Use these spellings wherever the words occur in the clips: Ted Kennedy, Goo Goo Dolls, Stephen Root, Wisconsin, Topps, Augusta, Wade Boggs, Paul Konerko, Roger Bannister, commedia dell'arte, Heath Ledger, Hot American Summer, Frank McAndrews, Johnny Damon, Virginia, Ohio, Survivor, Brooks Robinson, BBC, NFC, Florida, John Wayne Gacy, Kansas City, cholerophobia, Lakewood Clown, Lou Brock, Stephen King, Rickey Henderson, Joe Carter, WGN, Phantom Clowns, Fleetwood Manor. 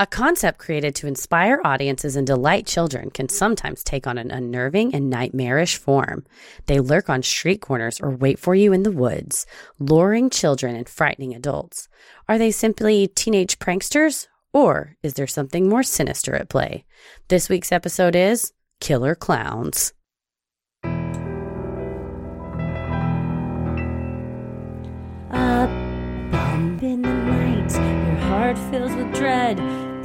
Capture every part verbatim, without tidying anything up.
A concept created to inspire audiences and delight children can sometimes take on an unnerving and nightmarish form. They lurk on street corners or wait for you in the woods, luring children and frightening adults. Are they simply teenage pranksters, or is there something more sinister at play? This week's episode is Killer Clowns. A bump in the night, your heart fills with dread.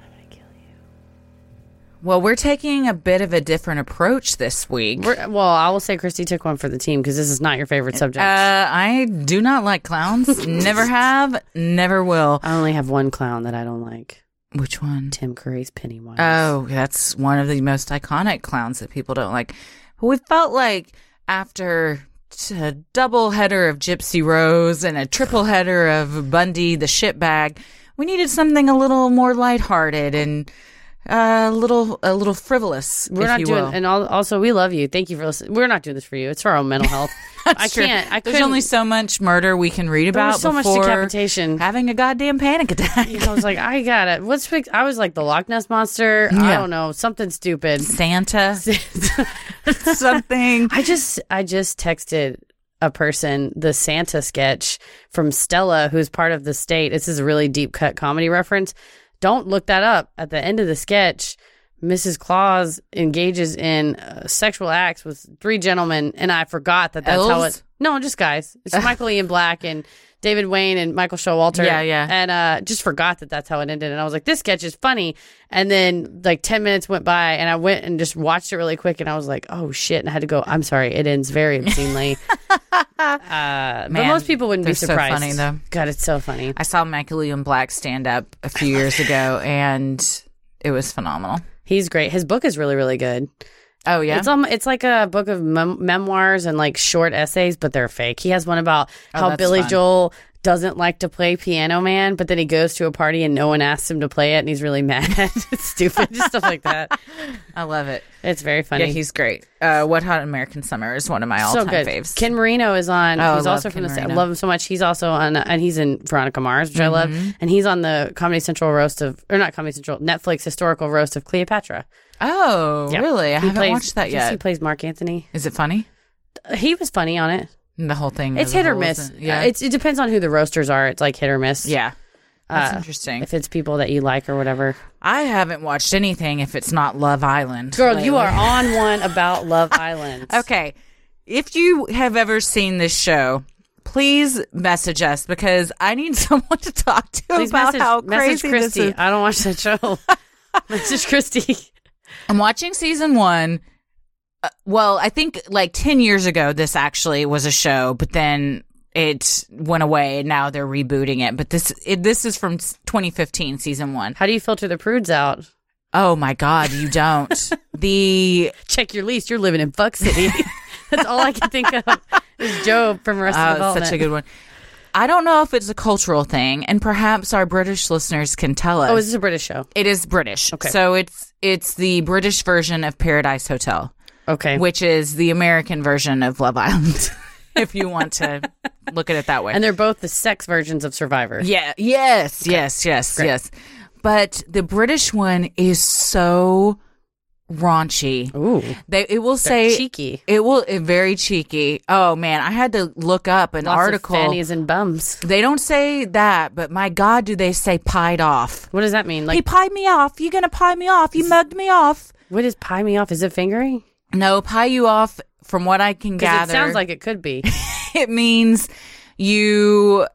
I'm gonna kill you. Well, we're taking a bit of a different approach this week. We're, well, I will say Christy took one for the team because this is not your favorite subject. Uh, I do not like clowns. Never have. Never will. I only have one clown that I don't like. Which one? Tim Curry's Pennywise. Oh, that's one of the most iconic clowns that people don't like. But we felt like after a double header of Gypsy Rose and a triple header of Bundy the shitbag, we needed something a little more lighthearted and... Uh, a little, a little frivolous. We're if not you doing, will. And also we love you. Thank you for listening. We're not doing this for you. It's for our own mental health. I true. can't. I There's couldn't. only so much murder we can read about. There's so much decapitation. Having a goddamn panic attack. You know, I was like, I got it. What's I was like the Loch Ness monster. Yeah. I don't know, something stupid. Santa. Something. I just, I just texted a person the Santa sketch from Stella, who's part of the state. This is a really deep cut comedy reference. Don't look that up. At the end of the sketch, Missus Claus engages in uh, sexual acts with three gentlemen, and I forgot that that's Elves? how it... No, just guys. It's Michael Ian Black and David Wayne and Michael Showalter. Yeah, yeah. And uh, just forgot that that's how it ended. And I was like, this sketch is funny. And then like ten minutes went by, and I went and just watched it really quick, and I was like, oh, shit. And I had to go, I'm sorry, it ends very obscenely. uh, Man, but most people wouldn't be surprised. They're so funny, though. God, it's so funny. I saw Michael Ian Black stand up a few years ago, and it was phenomenal. He's great. His book is really, really good. Oh, yeah? It's um, it's like a book of mem- memoirs and like short essays, but they're fake. He has one about oh, how Billy fun. Joel doesn't like to play Piano Man, but then he goes to a party and no one asks him to play it, and he's really mad. It's stupid. Just stuff like that. I love it. It's very funny. Yeah, he's great. Uh, What Hot American Summer is one of my all-time so good. faves. Ken Marino is on. Oh, he's also Ken from the I love him so much. He's also on, and he's in Veronica Mars, which mm-hmm. I love. And he's on the Comedy Central roast of, or not Comedy Central, Netflix historical roast of Cleopatra. Oh, yeah. Really? I he haven't plays, watched that yet. He plays Mark Antony. Is it funny? He was funny on it. The whole thing. It's hit or miss. Yeah. It's, it depends on who the roasters are. It's like hit or miss. Yeah. That's uh, interesting. If it's people that you like or whatever. I haven't watched anything if it's not Love Island. Girl, lately. You are on one about Love Island. Okay. If you have ever seen this show, please message us because I need someone to talk to please about message, how crazy Christy. This is. I don't watch that show. Message Christy. I'm watching season one. Uh, well, I think like ten years ago, this actually was a show, but then it went away and now they're rebooting it. But this it, this is from twenty fifteen, season one. How do you filter the prudes out? Oh, my God, you don't. the Check your lease. You're living in Fuck City. That's all I can think of is Job from Rest of Development. Oh, such a good one. I don't know if it's a cultural thing, and perhaps our British listeners can tell us. Oh, is this a British show? It is British. Okay. So it's it's the British version of Paradise Hotel. Okay. Which is the American version of Love Island, if you want to look at it that way. And they're both the sex versions of Survivor. Yeah. Yes, okay. yes, yes, Great. yes. But the British one is so raunchy. Ooh. They, it will say... They're cheeky. It will... It, very cheeky. Oh, man. I had to look up an Lots article. Lots of fannies and bums. They don't say that, but my God, do they say pied off. What does that mean? Like, he pied me off. You're going to pie me off. You mugged me off. What is pie me off? Is it fingering? No, pie you off, from what I can gather... it sounds like it could be. It means you...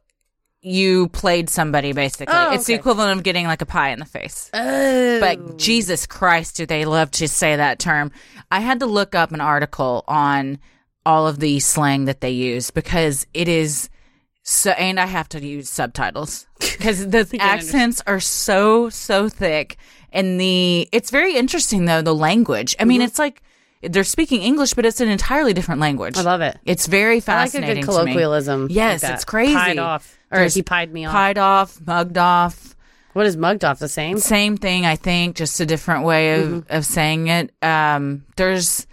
You played somebody, basically. Oh, okay. It's the equivalent of getting like a pie in the face. Oh. But Jesus Christ, do they love to say that term. I had to look up an article on all of the slang that they use because it is so, and I have to use subtitles because the accents understand. are so, so thick. And the, it's very interesting though, the language. I mean, mm-hmm. it's like, they're speaking English, but it's an entirely different language. I love it. It's very fascinating. I like a good colloquialism. Like yes, that. It's crazy. Pied off. Or There's he pied me off. Pied off, mugged off. What is mugged off? The same? Same thing, I think. Just a different way of, mm-hmm. of saying it. Um, there's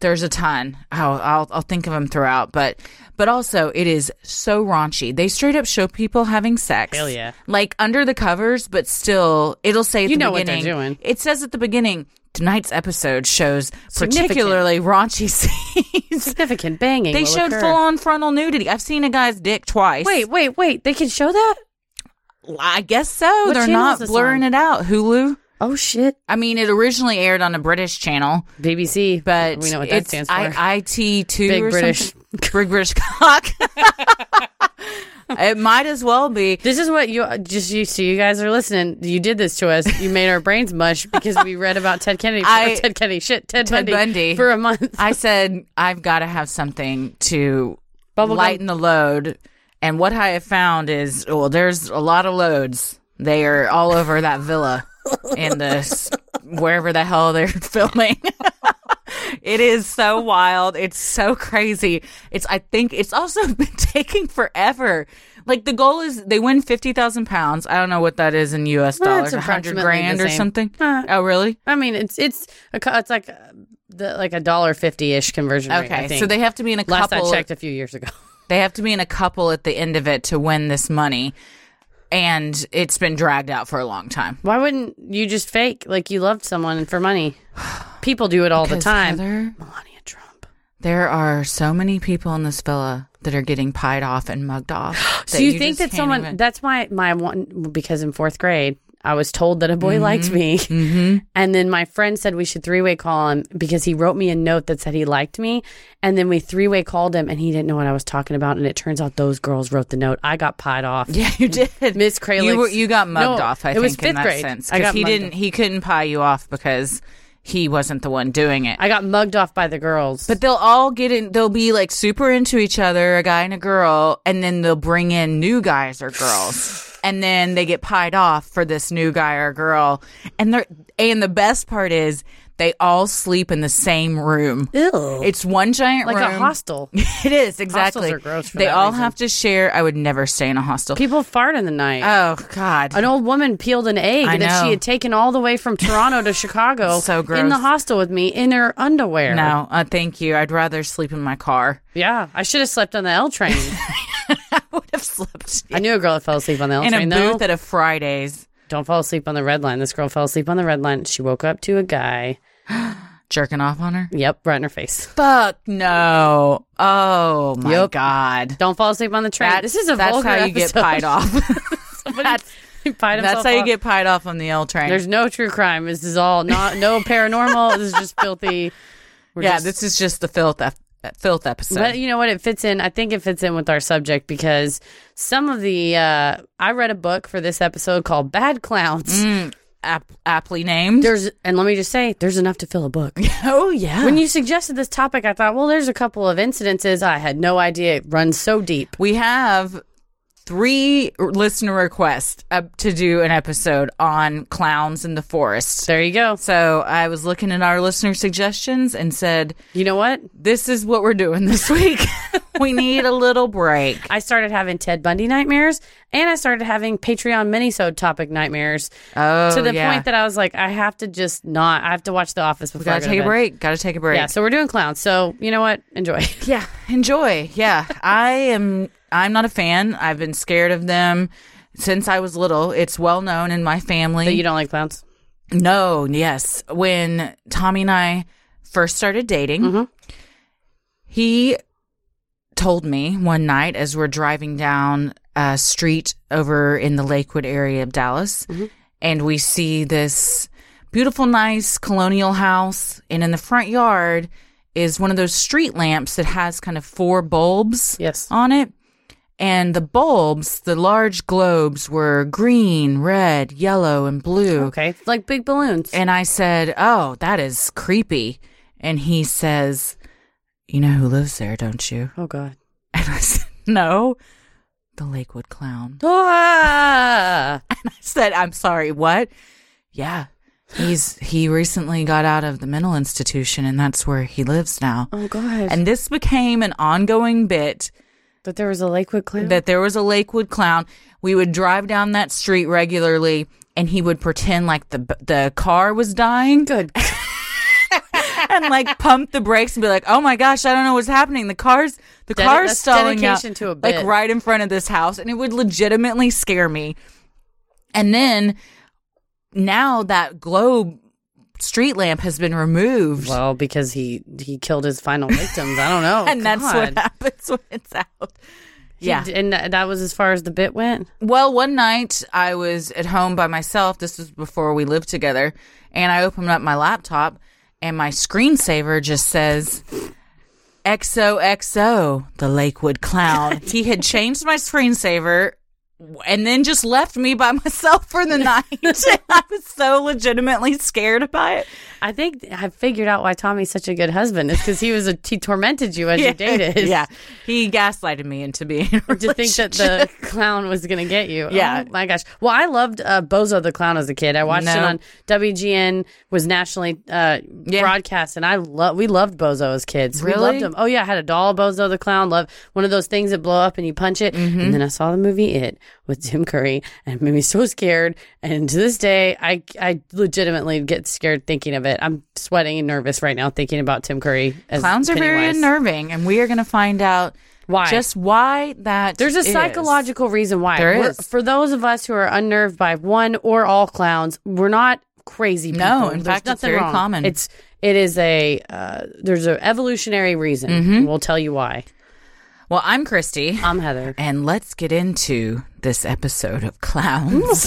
there's a ton. I'll, I'll I'll think of them throughout. But but also, it is so raunchy. They straight up show people having sex. Hell yeah. Like under the covers, but still, it'll say at you the know beginning. What they're doing. It says at the beginning, tonight's episode shows particularly raunchy scenes. Significant banging. They showed occur. full-on frontal nudity. I've seen a guy's dick twice. Wait, wait, wait. They can show that? I guess so. What They're not blurring on? it out. Hulu. Oh, shit. I mean, it originally aired on a British channel. B B C. But we know what that stands for. I- IT2 Big or British. Something. Big British cock. It might as well be. This is what you just you so you guys are listening. You did this to us. You made our brains mush because we read about Ted Kennedy. I, Ted Kennedy. Shit, Ted, Ted Bundy, Bundy for a month. I said I've got to have something to Bubble lighten gum. the load, and what I have found is well, there's a lot of loads. They are all over that villa in the wherever the hell they're filming. It is so wild. It's so crazy. It's I think it's also been taking forever. Like the goal is they win fifty thousand pounds. I don't know what that is in U S dollars, a hundred grand or something. Uh, oh, really? I mean, it's it's a, it's like the like a dollar fifty ish conversion rate. Okay, I think. So they have to be in a Last couple. Last I checked, a few years ago, they have to be in a couple at the end of it to win this money. And it's been dragged out for a long time. Why wouldn't you just fake like you loved someone for money? People do it all because the time. Heather, Melania Trump. There are so many people in this villa that are getting pied off and mugged off. So you, you think that someone? Even... That's why my one because in fourth grade I was told that a boy mm-hmm. liked me, mm-hmm. and then my friend said we should three-way call him because he wrote me a note that said he liked me, and then we three-way called him and he didn't know what I was talking about, and it turns out those girls wrote the note. I got pied off. Yeah, you did, Miss Kralik. You, were, you got mugged no, off. I it think was fifth in that grade. sense because he didn't. Off. He couldn't pie you off because. He wasn't the one doing it. I got mugged off by the girls. But they'll all get in. They'll be like super into each other, a guy and a girl. And then they'll bring in new guys or girls. And then they get pied off for this new guy or girl. And they're and the best part is they all sleep in the same room. Ew. It's one giant like room. Like a hostel. It is, exactly. Hostels are gross for They all reason. have to share. I would never stay in a hostel. People fart in the night. Oh, God. An old woman peeled an egg I that know. she had taken all the way from Toronto to Chicago so gross. in the hostel with me in her underwear. No, uh, thank you. I'd rather sleep in my car. Yeah, I should have slept on the L train. I would have slept. I knew a girl that fell asleep on the L in train, In a booth though. at a Friday's. Don't fall asleep on the red line. This girl fell asleep on the red line. She woke up to a guy. Jerking off on her? Yep, right in her face. Fuck no. Oh, my yep. God. Don't fall asleep on the train. That, this is a vulgar That's how you episode. get pied off. that's pied that's how off. you get pied off on the L train. There's no true crime. This is all not no paranormal. This is just filthy. We're yeah, just, this is just the filth after. Filth episode. But you know what? It fits in. I think it fits in with our subject because some of the. Uh, I read a book for this episode called Bad Clowns. Mm, ap- aptly named. There's And let me just say, there's enough to fill a book. Oh, yeah. When you suggested this topic, I thought, well, there's a couple of incidences. I had no idea it runs so deep. We have three listener requests up to do an episode on clowns in the forest. There you go. So I was looking at our listener suggestions and said, you know what? This is what we're doing this week. We need a little break. I started having Ted Bundy nightmares, and I started having Patreon minisode topic nightmares. Oh, to the yeah. point that I was like, I have to just not. I have to watch The Office before. We gotta I go take to a bed. break. Gotta take a break. Yeah. So we're doing clowns. So you know what? Enjoy. Yeah, enjoy. Yeah, I am. I'm not a fan. I've been scared of them since I was little. It's well known in my family. That you don't like clowns? No. Yes. When Tommy and I first started dating, mm-hmm. he told me one night as we're driving down a street over in the Lakewood area of Dallas, mm-hmm. and we see this beautiful, nice colonial house, and in the front yard is one of those street lamps that has kind of four bulbs yes. on it. And the bulbs, the large globes, were green, red, yellow, and blue. Okay. Like big balloons. And I said, oh, that is creepy. And he says, you know who lives there, don't you? Oh, God. And I said, no, the Lakewood Clown. Ah! And I said, I'm sorry, what? Yeah. He's he recently got out of the mental institution, and that's where he lives now. Oh, God. And this became an ongoing bit. That there was a Lakewood Clown? That there was a Lakewood Clown. We would drive down that street regularly, and he would pretend like the the car was dying. Good. And, like, pump the brakes and be like, oh, my gosh, I don't know what's happening. The car's, the Ded- car's stalling out, to a bit. like, right in front of this house. And it would legitimately scare me. And then, now that globe street lamp has been removed. Well, because he he killed his final victims. I don't know. And God. That's what happens when it's out. Yeah. He, and that was as far as the bit went? Well, one night I was at home by myself. This was before we lived together. And I opened up my laptop, and my screensaver just says, X O X O, the Lakewood Clown. He had changed my screensaver and then just left me by myself for the night. I was so legitimately scared by it. I think I figured out why Tommy's such a good husband. It's because he was a he tormented you as yeah, you dated. Yeah, he gaslighted me into being in a to think that the clown was going to get you. Yeah, oh, my gosh. Well, I loved uh, Bozo the Clown as a kid. I watched no. it on W G N. Was nationally uh, yeah. broadcast, and I love. We loved Bozo as kids. Really? We loved him. Oh yeah, I had a doll Bozo the Clown. Love one of those things that blow up and you punch it. Mm-hmm. And then I saw the movie It. With Tim Curry, and it made me so scared. And to this day, I, I legitimately get scared thinking of it. I'm sweating and nervous right now thinking about Tim Curry. As Clowns Pennywise. Are very unnerving, and we are going to find out why. Just why that There's a is. psychological reason why. There is. We're, for those of us who are unnerved by one or all clowns, we're not crazy people. No, in fact, it's very wrong. common. It's it is a uh, there's an evolutionary reason, mm-hmm. and we'll tell you why. Well, I'm Christy. I'm Heather. And let's get into this episode of Clowns.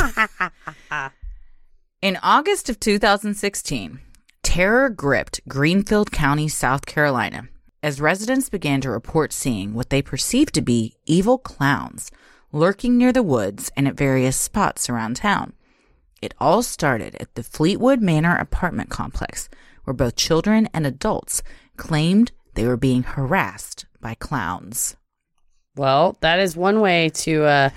In August of two thousand sixteen, terror gripped Greenfield County, South Carolina, as residents began to report seeing what they perceived to be evil clowns lurking near the woods and at various spots around town. It all started at the Fleetwood Manor apartment complex, where both children and adults claimed they were being harassed by clowns. Well, that is one way to uh,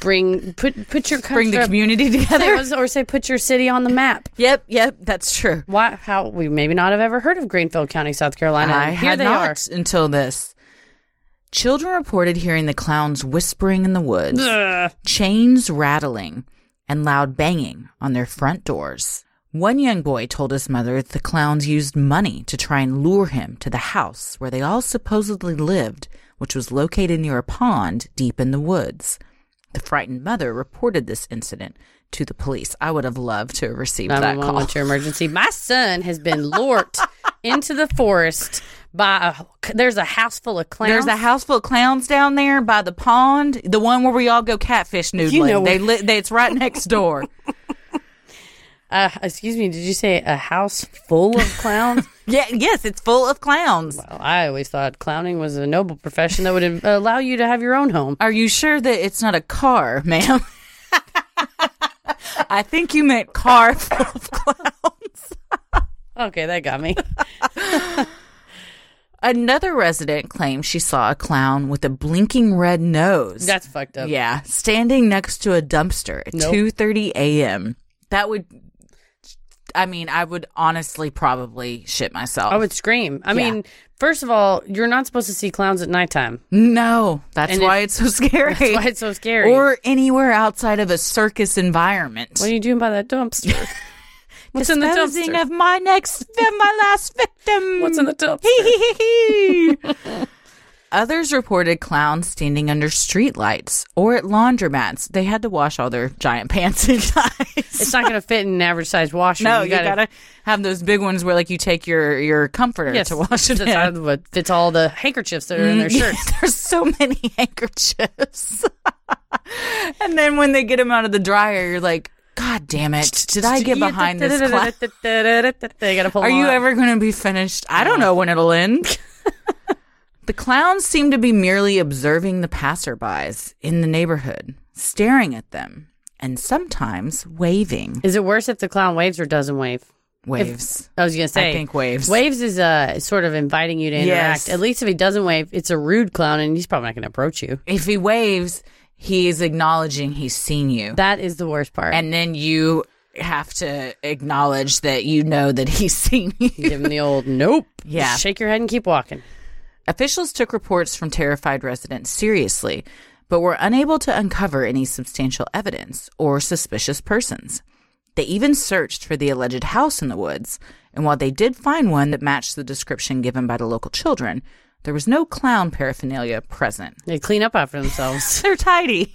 bring put put your country, bring the community together, say, or say put your city on the map. Yep, yep, that's true. Why? How we maybe not have ever heard of Greenfield County, South Carolina. I Here had they not are. Until this. Children reported hearing the clowns whispering in the woods, Ugh. chains rattling, and loud banging on their front doors. One young boy told his mother the clowns used money to try and lure him to the house where they all supposedly lived, which was located near a pond deep in the woods. The frightened mother reported this incident to the police. I would have loved to have received that call. What's your emergency? My son has been lured into the forest by a, there's a house full of clowns. There's a house full of clowns down there by the pond, the one where we all go catfish noodling. You know they, li- they it's right next door. Uh, excuse me, did you say a house full of clowns? yeah, Yes, it's full of clowns. Well, I always thought clowning was a noble profession that would allow you to have your own home. Are you sure that it's not a car, ma'am? I think you meant car full of clowns. Okay, that got me. Another resident claimed she saw a clown with a blinking red nose. That's fucked up. Yeah, standing next to a dumpster at nope. two thirty a.m. That would... I mean, I would honestly probably shit myself. I would scream. I yeah. mean, first of all, you're not supposed to see clowns at nighttime. No. That's and why it, it's so scary. That's why it's so scary. Or anywhere outside of a circus environment. What are you doing by that dumpster? What's in the dumpster? Of my next, my last victim. What's in the dumpster? Others reported clowns standing under streetlights or at laundromats. They had to wash all their giant pants inside. It's not going to fit in an average size washer. No, you, you got to have those big ones where, like, you take your, your comforter yes, to wash it in. It fits all the handkerchiefs that are in their shirts. There's so many handkerchiefs. And then when they get them out of the dryer, you're like, God damn it. Did I get behind this clown? They gotta pull Are you on. Ever going to be finished? I don't know when it'll end. The clowns seem to be merely observing the passerbys in the neighborhood, staring at them, and sometimes waving. Is it worse if the clown waves or doesn't wave? Waves. If, I was going to say. I think waves. Waves is uh, sort of inviting you to interact. Yes. At least if he doesn't wave, it's a rude clown, and he's probably not going to approach you. If he waves, he is acknowledging he's seen you. That is the worst part. And then you have to acknowledge that you know that he's seen you. Give him the old nope. Yeah. Just shake your head and keep walking. Officials took reports from terrified residents seriously, but were unable to uncover any substantial evidence or suspicious persons. They even searched for the alleged house in the woods, and while they did find one that matched the description given by the local children, there was no clown paraphernalia present. They clean up after themselves. They're tidy.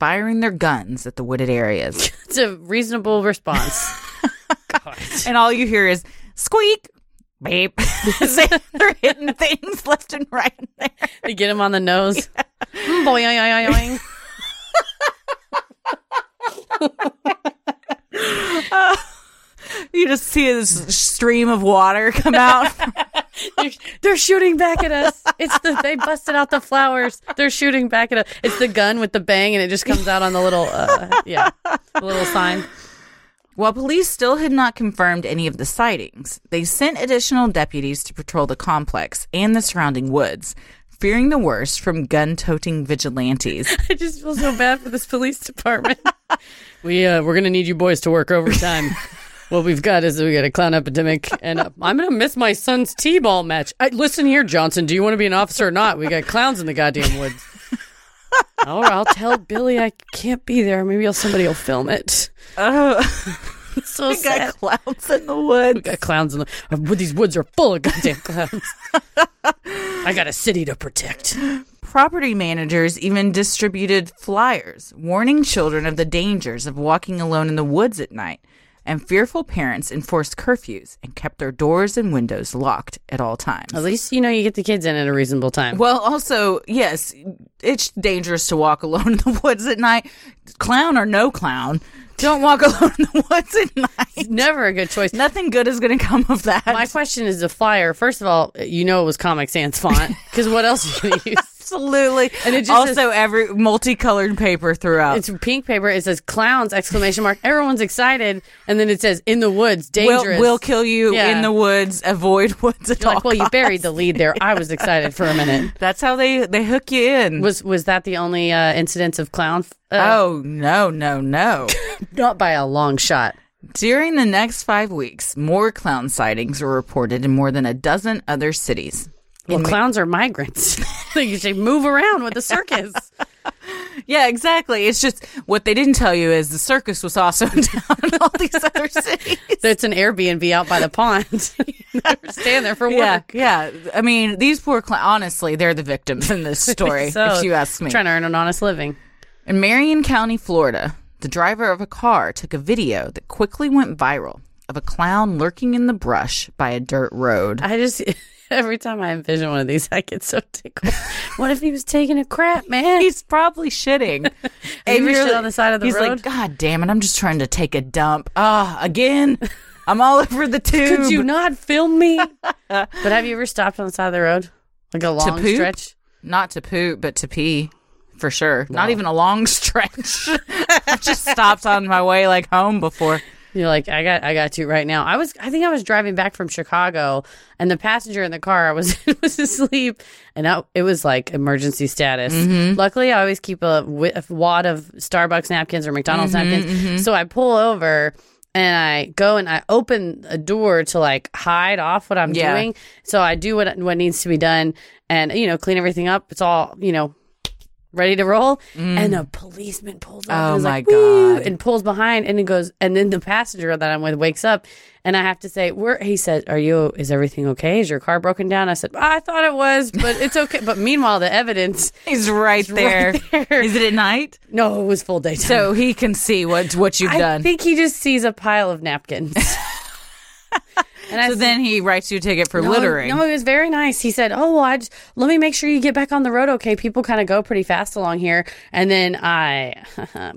firing their guns at the wooded areas. It's a reasonable response. God. And all you hear is squeak, beep. They're hitting things left and right. There. They get them on the nose. Yeah. Mm, boing, boing, boing. uh, you just see this stream of water come out. They're shooting back at us. It's the they busted out the flowers. They're shooting back at us. It's the gun with the bang, and it just comes out on the little uh, yeah, the little sign. While police still had not confirmed any of the sightings, they sent additional deputies to patrol the complex and the surrounding woods, fearing the worst from gun-toting vigilantes. I just feel so bad for this police department. we uh, we're gonna need you boys to work overtime. What we've got is we got a clown epidemic, and uh, I'm going to miss my son's t-ball match. I, listen here, Johnson, do you want to be an officer or not? We got clowns in the goddamn woods. Oh, I'll tell Billy I can't be there. Maybe I'll, somebody will film it. Oh, so we sad. Got clowns in the woods. We got clowns in the woods. These woods are full of goddamn clowns. I got a city to protect. Property managers even distributed flyers warning children of the dangers of walking alone in the woods at night. And fearful parents enforced curfews and kept their doors and windows locked at all times. At least, you know, you get the kids in at a reasonable time. Well, also, yes, it's dangerous to walk alone in the woods at night. Clown or no clown, don't walk alone in the woods at night. It's never a good choice. Nothing good is going to come of that. My question is the flyer. First of all, you know it was Comic Sans font, because what else are you going to use? Absolutely. And it just also says, every multicolored paper throughout. It's pink paper. It says clowns, exclamation mark. Everyone's excited. And then it says in the woods, dangerous. We'll, we'll kill you yeah. in the woods. Avoid woods at all costs. Well, you buried the lead there. I was excited for a minute. That's how they, they hook you in. Was was that the only uh, incidence of clown? Uh, oh, no, no, no. Not by a long shot. During the next five weeks, more clown sightings were reported in more than a dozen other cities. Well, in clowns ma- are migrants. You should move around with the circus. Yeah, exactly. It's just what they didn't tell you is the circus was also down in all these other cities. So it's an Airbnb out by the pond. They're staying there for work. Yeah, yeah. I mean, these poor clowns, honestly, they're the victims in this story, so, if you ask me. Trying to earn an honest living. In Marion County, Florida, the driver of a car took a video that quickly went viral of a clown lurking in the brush by a dirt road. I just... Every time I envision one of these, I get so tickled. What if he was taking a crap, man? He's probably shitting. He was shit on the side of the he's road. He's like, God damn it, I'm just trying to take a dump. Ah, oh, again? I'm all over the tube. Could you not film me? But have you ever stopped on the side of the road? Like a long to poop? Stretch? Not to poop, but to pee. For sure. Wow. Not even a long stretch. I've just stopped on my way like home before. You're like, I got I got you right now. I was I think I was driving back from Chicago, and the passenger in the car was was asleep, and I, it was like emergency status. Mm-hmm. Luckily, I always keep a, a wad of Starbucks napkins or McDonald's mm-hmm, napkins. Mm-hmm. So I pull over, and I go and I open a door to like hide off what I'm yeah. doing. So I do what what needs to be done and, you know, clean everything up. It's all, you know, ready to roll, mm. and a policeman pulls up. Oh and my like, God! And pulls behind, and it goes. And then the passenger that I'm with wakes up, and I have to say, "Where?" He said, "Are you? Is everything okay? Is your car broken down?" I said, "I thought it was, but it's okay." But meanwhile, the evidence is right, there. right there. Is it at night? No, it was full daytime, so he can see what what you've I done. I think he just sees a pile of napkins. And so I said, then he writes you a ticket for no, littering. No, he was very nice. He said, oh, well, I just, let me make sure you get back on the road, okay? People kind of go pretty fast along here. And then I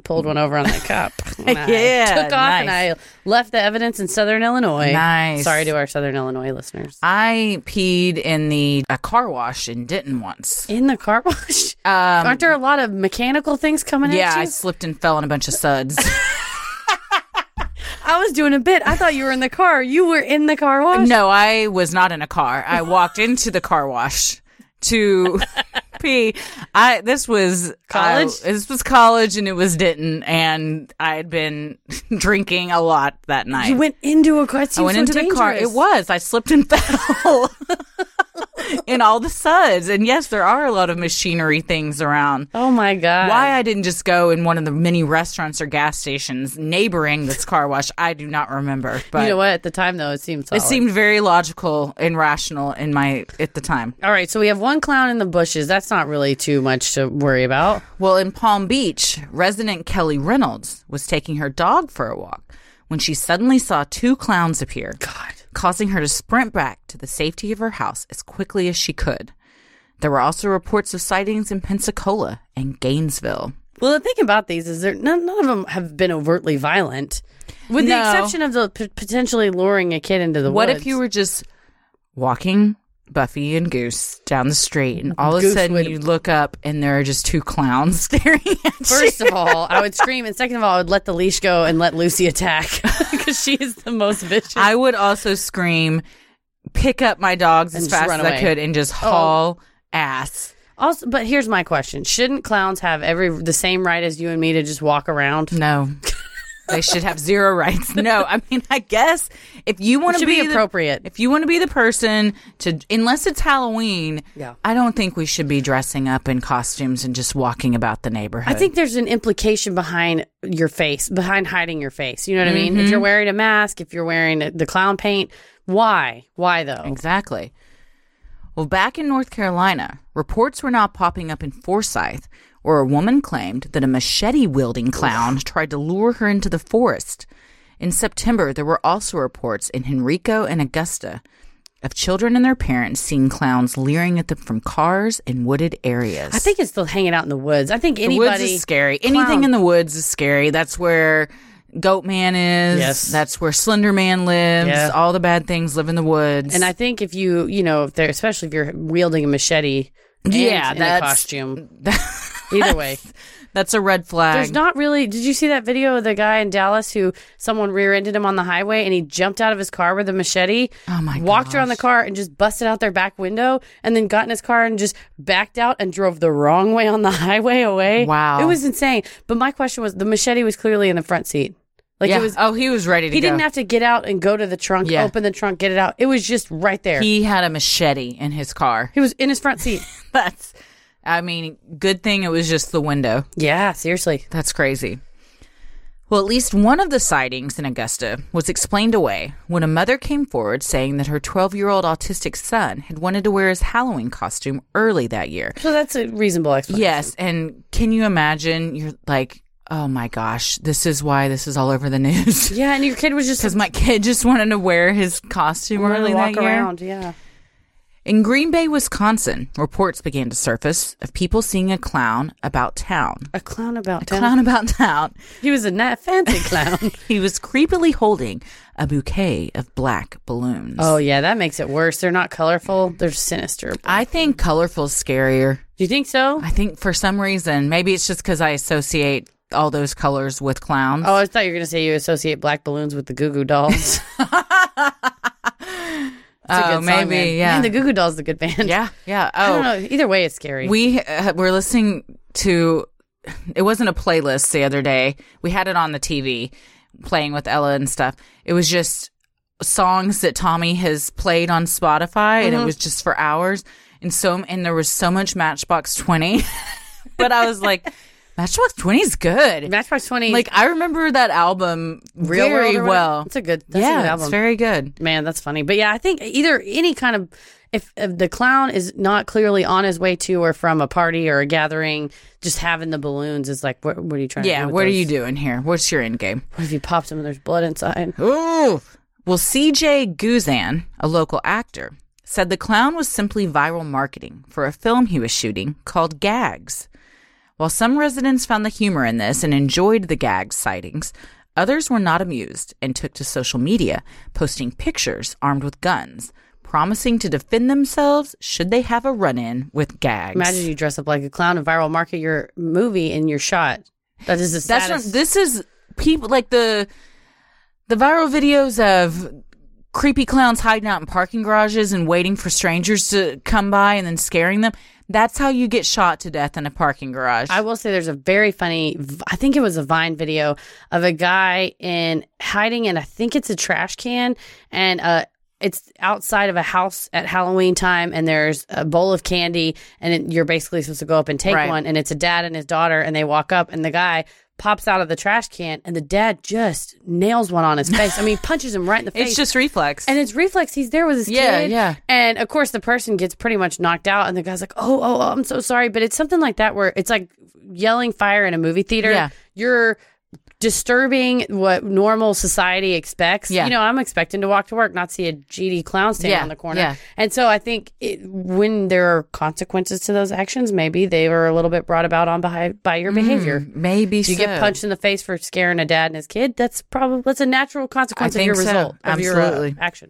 pulled one over on that cop. yeah, I took off nice. And I left the evidence in Southern Illinois. Nice. Sorry to our Southern Illinois listeners. I peed in the a car wash and didn't once. In the car wash? Um, Aren't there a lot of mechanical things coming yeah, at you? Yeah, I slipped and fell on a bunch of suds. I was doing a bit. I thought you were in the car. You were in the car wash? No, I was not in a car. I walked into the car wash to pee. I this was college. I, this was college, and it was Denton, and I had been drinking a lot that night. You went into a car. I went so into dangerous. the car. It was. I slipped and fell in all the suds. And yes, there are a lot of machinery things around. Oh my God. Why I didn't just go in one of the many restaurants or gas stations neighboring this car wash, I do not remember. But you know what? At the time, though, it seemed solid. It seemed very logical and rational in my at the time. All right. So we have one clown in the bushes. That's not really too much to worry about. Well, in Palm Beach, resident Kelly Reynolds was taking her dog for a walk when she suddenly saw two clowns appear, God. causing her to sprint back to the safety of her house as quickly as she could. There were also reports of sightings in Pensacola and Gainesville. Well, the thing about these is that none, none of them have been overtly violent, with no. the exception of the p- potentially luring a kid into the what woods. What if you were just walking Buffy and Goose down the street, and all of Goose a sudden would... you look up and there are just two clowns staring at you? First of all, I would scream, and second of all, I would let the leash go and let Lucy attack, because she is the most vicious. I would also scream, pick up my dogs and as fast as away. I could, and just haul oh. ass. Also, but here's my question. Shouldn't clowns have every the same right as you and me to just walk around? No. They should have zero rights. No, I mean, I guess if you want to be, be appropriate, the, if you want to be the person to, unless it's Halloween, yeah. I don't think we should be dressing up in costumes and just walking about the neighborhood. I think there's an implication behind your face, behind hiding your face. You know what mm-hmm. I mean? If you're wearing a mask, if you're wearing the clown paint, why? Why though? Exactly. Well, back in North Carolina, reports were now popping up in Forsyth, where a woman claimed that a machete-wielding clown tried to lure her into the forest. In September, there were also reports in Henrico and Augusta of children and their parents seeing clowns leering at them from cars in wooded areas. I think it's still hanging out in the woods. I think anybody... The woods is scary. Clown. Anything in the woods is scary. That's where Goat Man is. Yes. That's where Slender Man lives. Yeah. All the bad things live in the woods. And I think if you, you know, if they're, especially if you're wielding a machete... Yeah, and that's, in a costume. That's, Either way. That's a red flag. There's not really... Did you see that video of the guy in Dallas who someone rear-ended him on the highway and he jumped out of his car with a machete, oh my walked gosh. around the car and just busted out their back window and then got in his car and just backed out and drove the wrong way on the highway away? Wow. It was insane. But my question was, the machete was clearly in the front seat. Like yeah. it was. Oh, he was ready to he go. He didn't have to get out and go to the trunk, yeah. open the trunk, get it out. It was just right there. He had a machete in his car. He was in his front seat. That's... I mean, good thing it was just the window. Yeah, seriously. That's crazy. Well, at least one of the sightings in Augusta was explained away when a mother came forward saying that her twelve-year-old autistic son had wanted to wear his Halloween costume early that year. So that's a reasonable explanation. Yes, and can you imagine? You're like, oh my gosh, this is why this is all over the news. Yeah, and your kid was just... Because my kid just wanted to wear his costume early that year. Walk around, yeah. In Green Bay, Wisconsin, reports began to surface of people seeing a clown about town. A clown about a town? A clown about town. He was a na- fancy clown. He was creepily holding a bouquet of black balloons. Oh, yeah, that makes it worse. They're not colorful. They're sinister. I think colorful's scarier. Do you think so? I think for some reason. Maybe it's just because I associate all those colors with clowns. Oh, I thought you were going to say you associate black balloons with the Goo Goo Dolls. It's oh, a good maybe, song, man. yeah. Man, the Goo Goo Dolls is a good band. Yeah, yeah. Oh, I don't know. Either way, it's scary. We uh, were listening to, it wasn't a playlist the other day. We had it on the T V, playing with Ella and stuff. It was just songs that Tommy has played on Spotify, mm-hmm. and it was just for hours. And so, and there was so much Matchbox twenty, but I was like, Matchbox twenty is good. Matchbox twenty. Like, I remember that album Real very well. It's a good, that's yeah, a good album. It's very good. Man, that's funny. But yeah, I think either any kind of, if, if the clown is not clearly on his way to or from a party or a gathering, just having the balloons is like, what, what are you trying yeah, to do? Yeah, what those? are you doing here? What's your end game? What if you pop some and there's blood inside? Ooh. Well, C J Guzan, a local actor, said the clown was simply viral marketing for a film he was shooting called Gags. While some residents found the humor in this and enjoyed the gag sightings, others were not amused and took to social media, posting pictures armed with guns, promising to defend themselves should they have a run-in with Gags. Imagine you dress up like a clown and viral market your movie and you're shot. That is the saddest. That's what, this is people like the the viral videos of creepy clowns hiding out in parking garages and waiting for strangers to come by and then scaring them. That's how you get shot to death in a parking garage. I will say there's a very funny, I think it was a Vine video of a guy in hiding in, I think it's a trash can, and uh, it's outside of a house at Halloween time, and there's a bowl of candy, and it, you're basically supposed to go up and take right. one, and it's a dad and his daughter, and they walk up, and the guy pops out of the trash can, and the dad just nails one on his face. I mean, punches him right in the face. It's just reflex. And it's reflex. He's there with his yeah, kid. Yeah, yeah. And, of course, the person gets pretty much knocked out, and the guy's like, oh, oh, oh, I'm so sorry. But it's something like that where it's like yelling fire in a movie theater. Yeah. You're disturbing what normal society expects. Yeah. You know, I'm expecting to walk to work, not see a G D clown standing yeah, on the corner. Yeah. And so I think it, when there are consequences to those actions, maybe they were a little bit brought about on by, by your behavior. Mm, maybe so. You get punched in the face for scaring a dad and his kid. That's probably that's a natural consequence of your so. result, of Absolutely. your uh, action.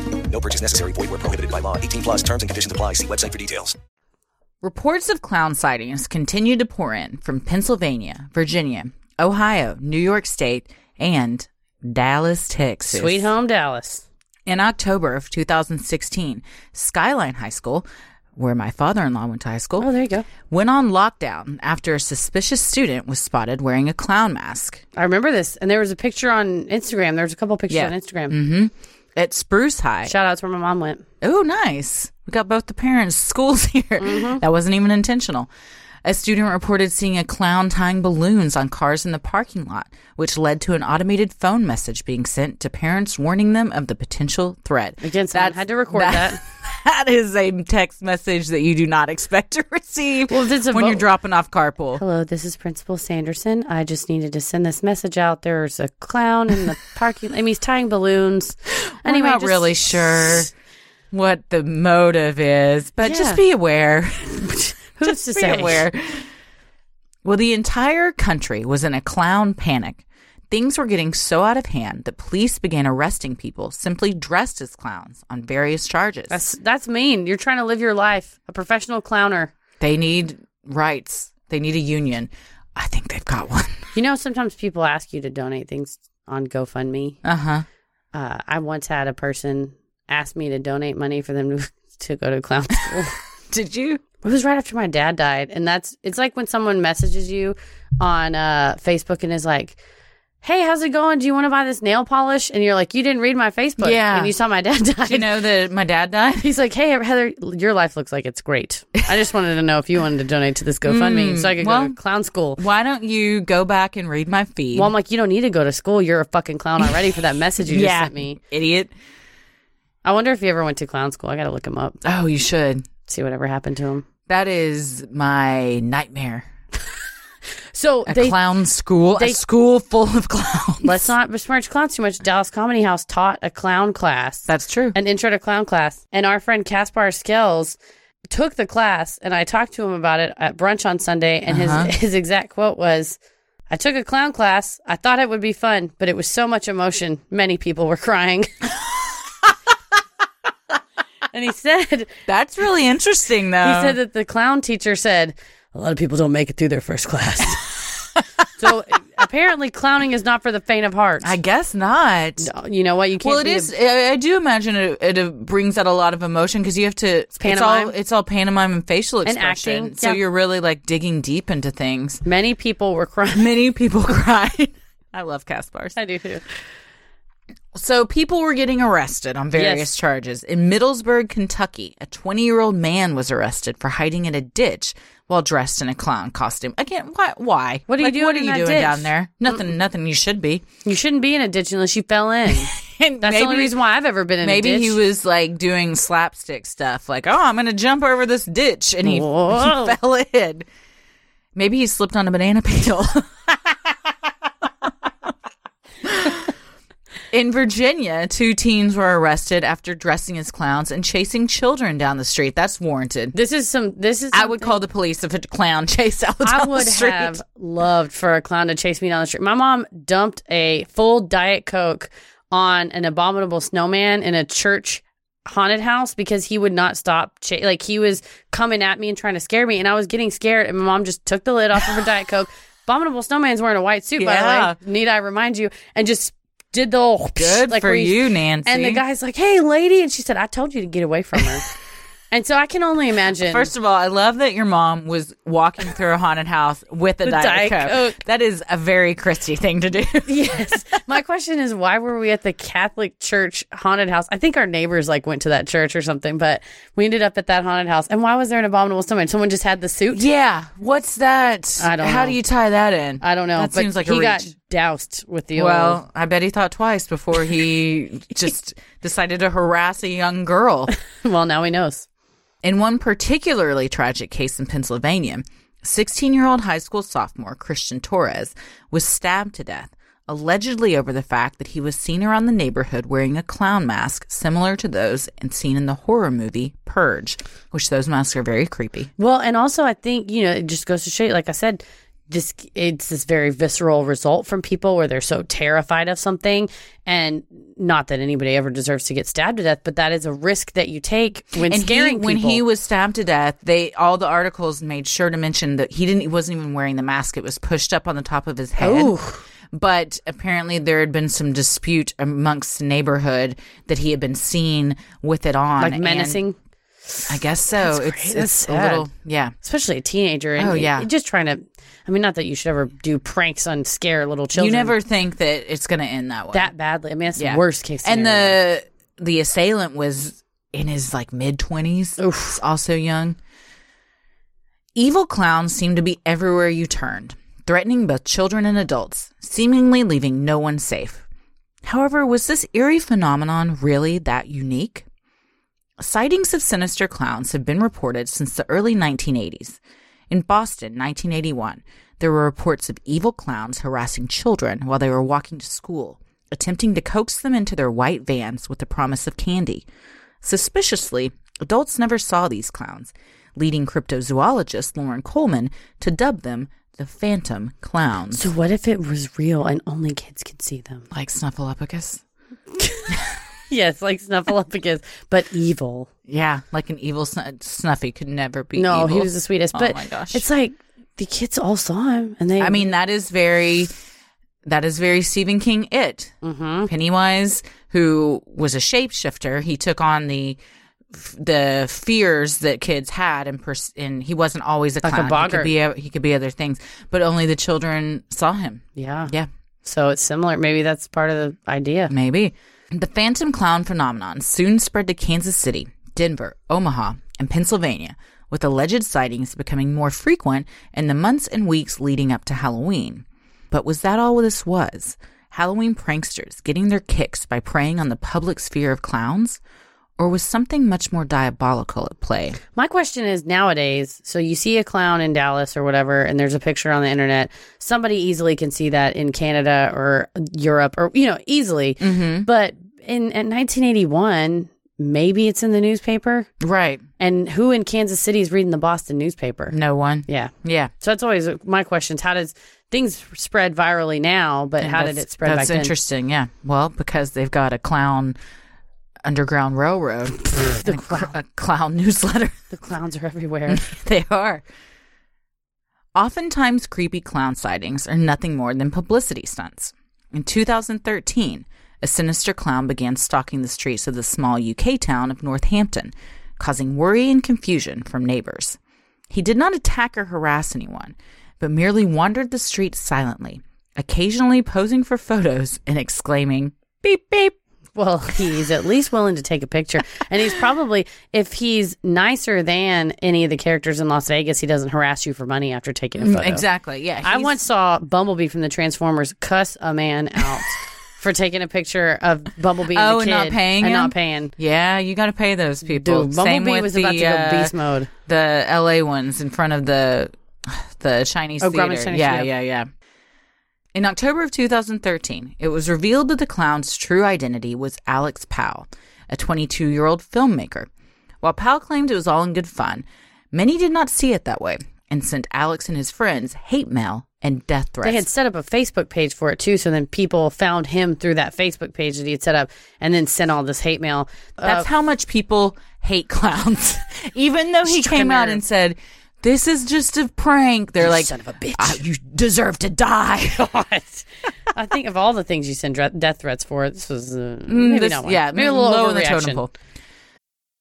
No purchase necessary. Void where prohibited by law. eighteen plus terms and conditions apply. See website for details. Reports of clown sightings continue to pour in from Pennsylvania, Virginia, Ohio, New York State, and Dallas, Texas. Sweet home Dallas. In October of two thousand sixteen, Skyline High School, where my father-in-law went to high school, oh, there you go, went on lockdown after a suspicious student was spotted wearing a clown mask. I remember this. And there was a picture on Instagram. There was a couple pictures yeah. on Instagram. Mm-hmm. At Spruce High. Shout out to where my mom went. Oh, nice. We got both the parents' schools here. Mm-hmm. That wasn't even intentional. A student reported seeing a clown tying balloons on cars in the parking lot, which led to an automated phone message being sent to parents warning them of the potential threat. Again, I had to record that. that. That is a text message that you do not expect to receive well, when vote. You're dropping off carpool. Hello, this is Principal Sanderson. I just needed to send this message out. There's a clown in the parking lot. I mean, he's tying balloons. We're anyway, not just... really sure what the motive is, but yeah. just be aware. Who's to say where? Well, the entire country was in a clown panic. Things were getting so out of hand that police began arresting people simply dressed as clowns on various charges. That's that's mean. You're trying to live your life. A professional clowner. They need rights. They need a union. I think they've got one. You know, sometimes people ask you to donate things on GoFundMe. Uh-huh. Uh, I once had a person ask me to donate money for them to, to go to clown school. Did you? It was right after my dad died, and that's it's like when someone messages you on uh, Facebook and is like, hey, how's it going? Do you want to buy this nail polish? And you're like, you didn't read my Facebook. Yeah. And you saw my dad die. Do you know that my dad died? He's like, hey, Heather, your life looks like it's great. I just wanted to know if you wanted to donate to this GoFundMe mm, so I could well, go to clown school. Why don't you go back and read my feed? Well, I'm like, you don't need to go to school. You're a fucking clown already for that message you yeah, just sent me. Idiot. I wonder if he ever went to clown school. I got to look him up. Oh, you should. See whatever happened to him. That is my nightmare. So a they, clown school, they, a school full of clowns. Let's not besmirch clowns too much. Dallas Comedy House taught a clown class. That's true. An intro to clown class. And our friend Caspar Skells took the class, and I talked to him about it at brunch on Sunday, and uh-huh. his, his exact quote was, I took a clown class. I thought it would be fun, but it was so much emotion. Many people were crying. And he said... That's really interesting, though. He said that the clown teacher said, a lot of people don't make it through their first class. So apparently clowning is not for the faint of heart. I guess not. No, you know what? You can't. Well, it is. A- I do imagine it, it brings out a lot of emotion because you have to... It's pantomime. It's all, it's all pantomime and facial expression. And acting. So yeah. You're really like digging deep into things. Many people were crying. Many people cried. I love Caspar's. I do too. So people were getting arrested on various yes. charges. In Middlesburg, Kentucky, a twenty-year-old man was arrested for hiding in a ditch while dressed in a clown costume. Again, why? Why? What are like, you doing, what are you doing down there? Nothing, Mm-mm. nothing. You should be. You shouldn't be in a ditch unless you fell in. And that's maybe, the only reason why I've ever been in a ditch. Maybe he was like doing slapstick stuff like, oh, I'm going to jump over this ditch. And he, he fell in. Maybe he slipped on a banana peel. In Virginia, two teens were arrested after dressing as clowns and chasing children down the street. That's warranted. This is some. This is. I would call the police if a clown chased out down I would the street. Have loved for a clown to chase me down the street. My mom dumped a full Diet Coke on an abominable snowman in a church haunted house because he would not stop. Cha- like he was coming at me and trying to scare me, and I was getting scared. And my mom just took the lid off of her Diet Coke. Abominable snowman's wearing a white suit, yeah. by the way. Need I remind you? And just. Did the old good like, for you, Nancy. And the guy's like, hey, lady. And she said, I told you to get away from her. And so I can only imagine. First of all, I love that your mom was walking through a haunted house with a Diet, Diet Coke. Coke. That is a very Christy thing to do. Yes. My question is, why were we at the Catholic Church haunted house? I think our neighbors like went to that church or something, but we ended up at that haunted house. And why was there an abominable snowman? Someone just had the suit? Yeah. What's that? I don't How know. How do you tie that in? I don't know. That but seems like a reach. Got doused with the oil. Well, I bet he thought twice before he just decided to harass a young girl. Well, now he knows. In one particularly tragic case in Pennsylvania, sixteen-year-old high school sophomore Christian Torres was stabbed to death allegedly over the fact that he was seen around the neighborhood wearing a clown mask similar to those seen in the horror movie Purge, which those masks are very creepy. Well, and also I think, you know, it just goes to show you, like I said, this, it's this very visceral result from people where they're so terrified of something. And not that anybody ever deserves to get stabbed to death, but that is a risk that you take when and scaring he, people. When he was stabbed to death, they all the articles made sure to mention that he didn't he wasn't even wearing the mask. It was pushed up on the top of his head. Ooh. But apparently there had been some dispute amongst the neighborhood that he had been seen with it on. Like menacing? And I guess so. That's it's it's a little, yeah. Especially a teenager. And oh, yeah. Just trying to, I mean, not that you should ever do pranks on scare little children. You never think that it's going to end that way. That badly. I mean, that's yeah. the worst case scenario. And the, the assailant was in his like mid twenties, also young. Evil clowns seem to be everywhere you turned, threatening both children and adults, seemingly leaving no one safe. However, was this eerie phenomenon really that unique? Sightings of sinister clowns have been reported since the early nineteen eighties. In Boston, nineteen eighty-one, there were reports of evil clowns harassing children while they were walking to school, attempting to coax them into their white vans with the promise of candy. Suspiciously, adults never saw these clowns, leading cryptozoologist Lauren Coleman to dub them the Phantom Clowns. So what if it was real and only kids could see them? Like Snuffleupagus? Yes, like Snuffleupagus, but evil. Yeah, like an evil sn- Snuffy could never be no, evil. No, he was the sweetest. Oh, but my gosh. It's like the kids all saw him. and they. I mean, that is very, that is very Stephen King It. Mm-hmm. Pennywise, who was a shapeshifter, he took on the... the fears that kids had, and pers- and he wasn't always a clown. Like a bogger. He could be a, he could be other things, but only the children saw him. Yeah. Yeah. So it's similar. Maybe that's part of the idea. Maybe. The phantom clown phenomenon soon spread to Kansas City, Denver, Omaha, and Pennsylvania, with alleged sightings becoming more frequent in the months and weeks leading up to Halloween. But was that all this was? Halloween pranksters getting their kicks by preying on the public's fear of clowns? Or was something much more diabolical at play? My question is, nowadays, so you see a clown in Dallas or whatever, and there's a picture on the internet. Somebody easily can see that in Canada or Europe or, you know, easily. Mm-hmm. But in, in nineteen eighty-one, maybe it's in the newspaper. Right. And who in Kansas City is reading the Boston newspaper? No one. Yeah. Yeah. So that's always my question. How does things spread virally now, but and how did it spread back then? That's interesting, yeah. Well, because they've got a clown... Underground Railroad, the clown. A, a clown newsletter. The clowns are everywhere. They are. Oftentimes, creepy clown sightings are nothing more than publicity stunts. In two thousand thirteen, a sinister clown began stalking the streets of the small U K town of Northampton, causing worry and confusion from neighbors. He did not attack or harass anyone, but merely wandered the streets silently, occasionally posing for photos and exclaiming, beep, beep. Well, he's at least willing to take a picture. And he's probably, if he's nicer than any of the characters in Las Vegas, he doesn't harass you for money after taking a photo. Exactly, yeah. I once saw Bumblebee from the Transformers cuss a man out for taking a picture of Bumblebee and oh, the kid. and not paying And him? not paying. Yeah, you got to pay those people. Dude, Bumblebee Same with was the, about to go beast mode. Uh, the L A ones in front of the, the Chinese oh, theater. Chinese yeah, theater. yeah, yeah, yeah. In October of two thousand thirteen, it was revealed that the clown's true identity was Alex Powell, a twenty-two-year-old filmmaker. While Powell claimed it was all in good fun, many did not see it that way and sent Alex and his friends hate mail and death threats. They had set up a Facebook page for it, too, so then people found him through that Facebook page that he had set up and then sent all this hate mail. That's uh, how much people hate clowns. Even though he came out and said... This is just a prank. They're you like, son of a bitch. I, you deserve to die. I think of all the things you send death threats for, this was uh, maybe this, not one. Yeah, maybe a little low in the totem pole.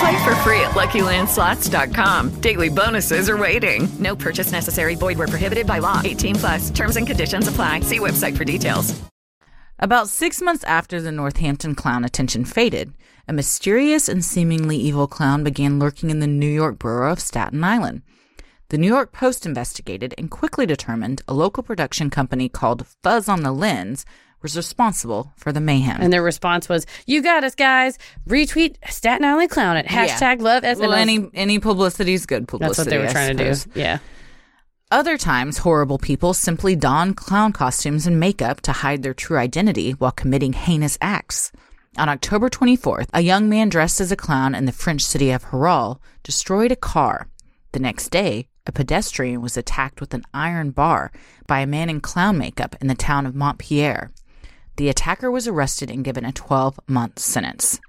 Play for free at Lucky Land Slots dot com. Daily bonuses are waiting. No purchase necessary. Void where prohibited by law. eighteen plus. Terms and conditions apply. See website for details. About six months after the Northampton clown attention faded, a mysterious and seemingly evil clown began lurking in the New York borough of Staten Island. The New York Post investigated and quickly determined a local production company called Fuzz on the Lens was responsible for the mayhem. And their response was, you got us, guys. Retweet Staten Island Clown at hashtag yeah. love S M S. Well, any, any publicity's good publicity. That's what they were I trying suppose. to do. Yeah. Other times, horrible people simply don clown costumes and makeup to hide their true identity while committing heinous acts. On October twenty-fourth, a young man dressed as a clown in the French city of Harral destroyed a car. The next day, a pedestrian was attacked with an iron bar by a man in clown makeup in the town of Montpellier. The attacker was arrested and given a twelve-month sentence.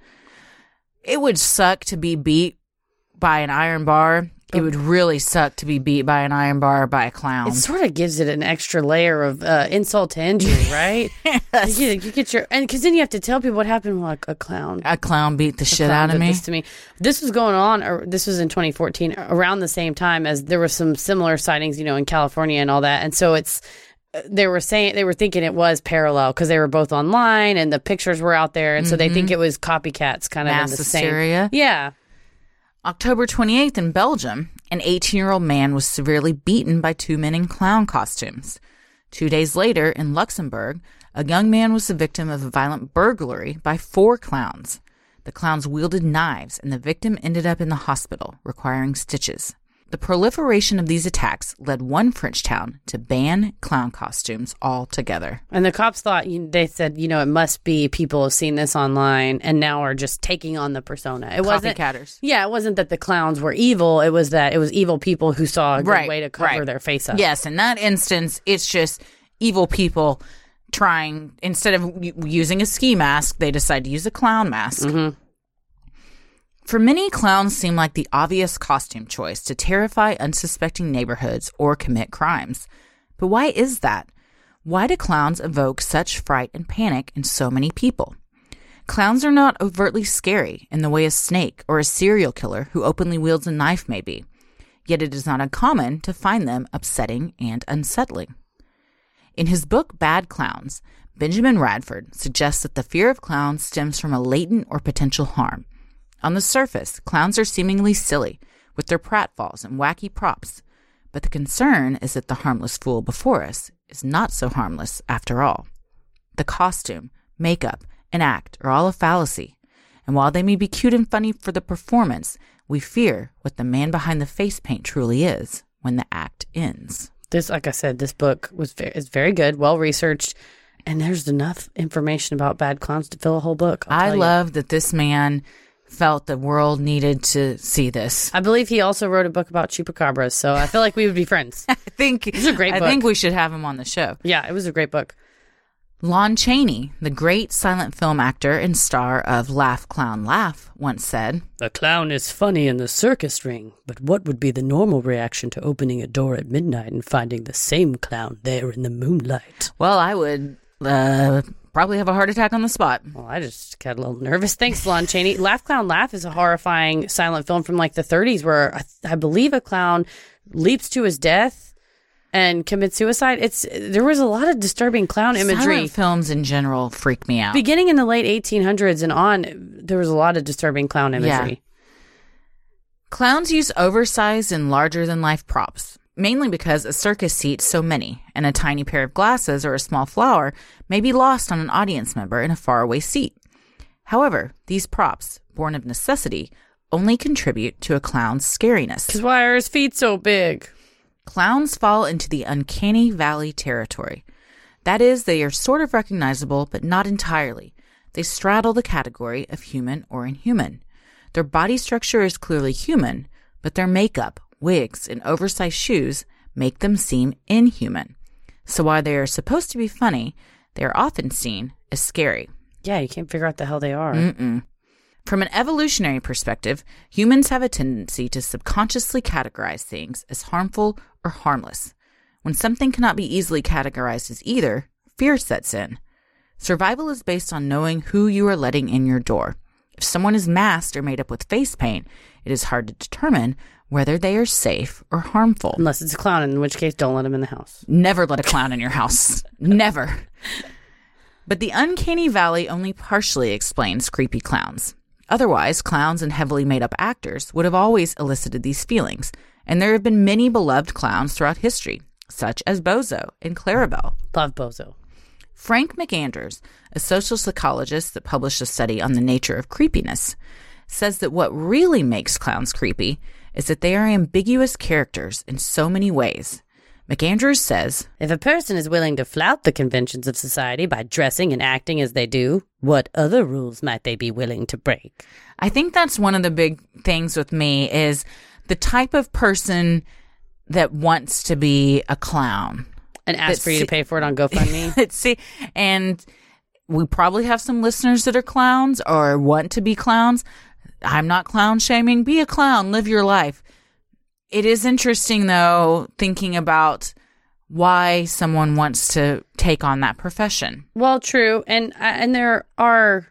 It would suck to be beat by an iron bar. It would really suck to be beat by an iron bar by a clown. It sort of gives it an extra layer of uh, insult to injury, right? Yes. You, you get your, and because then you have to tell people what happened. Like a clown, a clown beat the a shit out of me. This to me, this was going on. Or this was in twenty fourteen, around the same time as there were some similar sightings, you know, in California and all that. And so it's. They were saying they were thinking it was parallel because they were both online and the pictures were out there, and mm-hmm. so they think it was copycats, kind of mass in the hysteria. Same. Yeah. October twenty-eighth in Belgium, an eighteen-year-old man was severely beaten by two men in clown costumes. Two days later in Luxembourg, a young man was the victim of a violent burglary by four clowns. The clowns wielded knives, and the victim ended up in the hospital requiring stitches. The proliferation of these attacks led one French town to ban clown costumes altogether. And the cops thought, they said, you know, it must be people have seen this online and now are just taking on the persona. It wasn't copycatters. Yeah, it wasn't that the clowns were evil. It was that it was evil people who saw a good right, way to cover right. their face up. Yes, in that instance, it's just evil people trying, instead of using a ski mask, they decide to use a clown mask. Mm-hmm. For many, clowns seem like the obvious costume choice to terrify unsuspecting neighborhoods or commit crimes. But why is that? Why do clowns evoke such fright and panic in so many people? Clowns are not overtly scary in the way a snake or a serial killer who openly wields a knife may be. Yet it is not uncommon to find them upsetting and unsettling. In his book Bad Clowns, Benjamin Radford suggests that the fear of clowns stems from a latent or potential harm. On the surface, clowns are seemingly silly, with their pratfalls and wacky props. But the concern is that the harmless fool before us is not so harmless after all. The costume, makeup, and act are all a fallacy. And while they may be cute and funny for the performance, we fear what the man behind the face paint truly is when the act ends. This, like I said, this book was very, is very good, well-researched. And there's enough information about bad clowns to fill a whole book. I love that this man... felt the world needed to see this. I believe he also wrote a book about chupacabras, so I feel like we would be friends. I think it's a great book. I think we should have him on the show. Yeah, it was a great book. Lon Chaney, the great silent film actor and star of Laugh, Clown, Laugh, once said, "The clown is funny in the circus ring, but what would be the normal reaction to opening a door at midnight and finding the same clown there in the moonlight?" Well, I would... Uh, Probably have a heart attack on the spot. Well, I just got a little nervous. Thanks, Lon Chaney. Laugh, Clown, Laugh is a horrifying silent film from like the thirties where I, th- I believe a clown leaps to his death and commits suicide. It's There was a lot of disturbing clown imagery. Silent films in general freak me out. Beginning in the late eighteen hundreds and on, there was a lot of disturbing clown imagery. Yeah. Clowns use oversized and larger-than-life props. mainly because a circus seats so many, and a tiny pair of glasses or a small flower may be lost on an audience member in a faraway seat. However, these props, born of necessity, only contribute to a clown's scariness. Because why are his feet so big? Clowns fall into the uncanny valley territory. That is, they are sort of recognizable, but not entirely. They straddle the category of human or inhuman. Their body structure is clearly human, but their makeup, wigs, and oversized shoes make them seem inhuman. So while they are supposed to be funny, they are often seen as scary. Yeah, you can't figure out the hell they are. Mm-mm. From an evolutionary perspective, humans have a tendency to subconsciously categorize things as harmful or harmless. When something cannot be easily categorized as either, fear sets in. Survival is based on knowing who you are letting in your door. If someone is masked or made up with face paint, it is hard to determine whether they are safe or harmful. Unless it's a clown, in which case don't let him in the house. Never let a clown in your house. Never. But the uncanny valley only partially explains creepy clowns. Otherwise, clowns and heavily made-up actors would have always elicited these feelings, and there have been many beloved clowns throughout history, such as Bozo and Clarabelle. Love Bozo. Frank McAndrews, a social psychologist that published a study on the nature of creepiness, says that what really makes clowns creepy is that they are ambiguous characters in so many ways. McAndrews says, if a person is willing to flout the conventions of society by dressing and acting as they do, what other rules might they be willing to break? I think that's one of the big things with me is the type of person that wants to be a clown. And ask for you to pay for it on GoFundMe. See, and we probably have some listeners that are clowns or want to be clowns. I'm not clown shaming. Be a clown. Live your life. It is interesting, though, thinking about why someone wants to take on that profession. Well, true. And and there are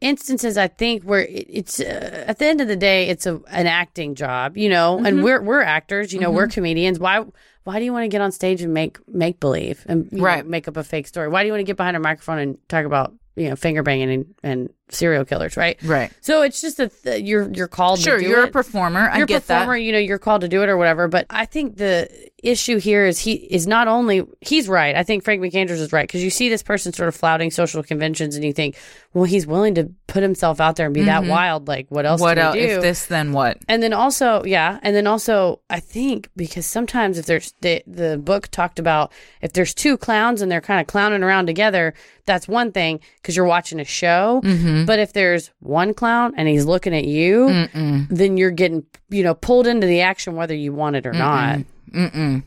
instances, I think, where it's, uh, at the end of the day, it's a, an acting job, you know, mm-hmm. and we're we're actors, you know, mm-hmm. we're comedians. Why why do you want to get on stage and make make believe and right. know, make up a fake story? Why do you want to get behind a microphone and talk about, you know, finger banging and, and serial killers, right? Right. So it's just that th- you're you're called sure, to do it. Sure, you're a performer. I you're get performer, that. You're a performer, you know, you're called to do it or whatever. But I think the issue here is he is not only, he's right. I think Frank McAndrews is right because you see this person sort of flouting social conventions and you think, well, he's willing to put himself out there and be mm-hmm. that wild. Like, what else what do el- do? If this, then what? And then also, yeah. And then also, I think because sometimes if there's, the, the book talked about if there's two clowns and they're kind of clowning around together, that's one thing because you're watching a show. Mm-hmm. But if there's one clown and he's looking at you, Mm-mm. then you're getting, you know, pulled into the action whether you want it or Mm-mm. not. Mm-mm.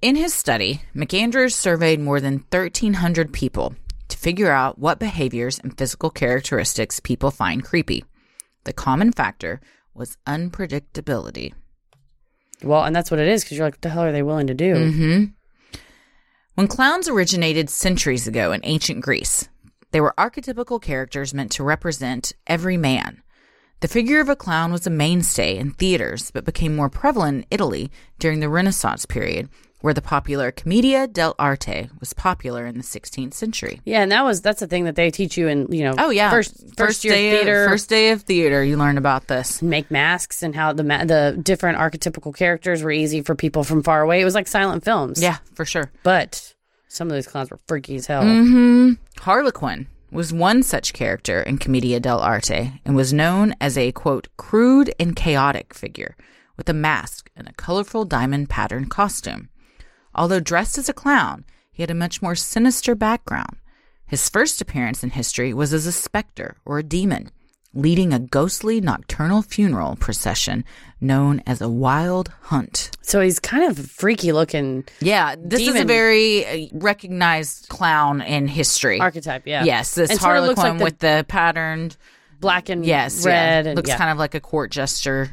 In his study, McAndrews surveyed more than thirteen hundred people to figure out what behaviors and physical characteristics people find creepy. The common factor was unpredictability. Well, and that's what it is because you're like, what the hell are they willing to do? Mm-hmm. When clowns originated centuries ago in ancient Greece, they were archetypical characters meant to represent every man. The figure of a clown was a mainstay in theaters, but became more prevalent in Italy during the Renaissance period, where the popular commedia dell'arte was popular in the sixteenth century. Yeah, and that was that's the thing that they teach you in, you know, oh, yeah. first, first, first year day theater. Of, first day of theater, you learn about this. Make masks and how the ma- the different archetypical characters were easy for people from far away. It was like silent films. Yeah, for sure. But some of those clowns were freaky as hell. Mm-hmm. Harlequin was one such character in Commedia dell'arte and was known as a, quote, crude and chaotic figure with a mask and a colorful diamond pattern costume. Although dressed as a clown, he had a much more sinister background. His first appearance in history was as a specter or a demon, leading a ghostly nocturnal funeral procession known as a wild hunt. So he's kind of freaky looking. Yeah, this demon. Is a very recognized clown in history. Archetype, yeah. Yes, this and harlequin sort of like with the, the patterned black and yes, red. Yeah. And, looks yeah. kind of like a court jester.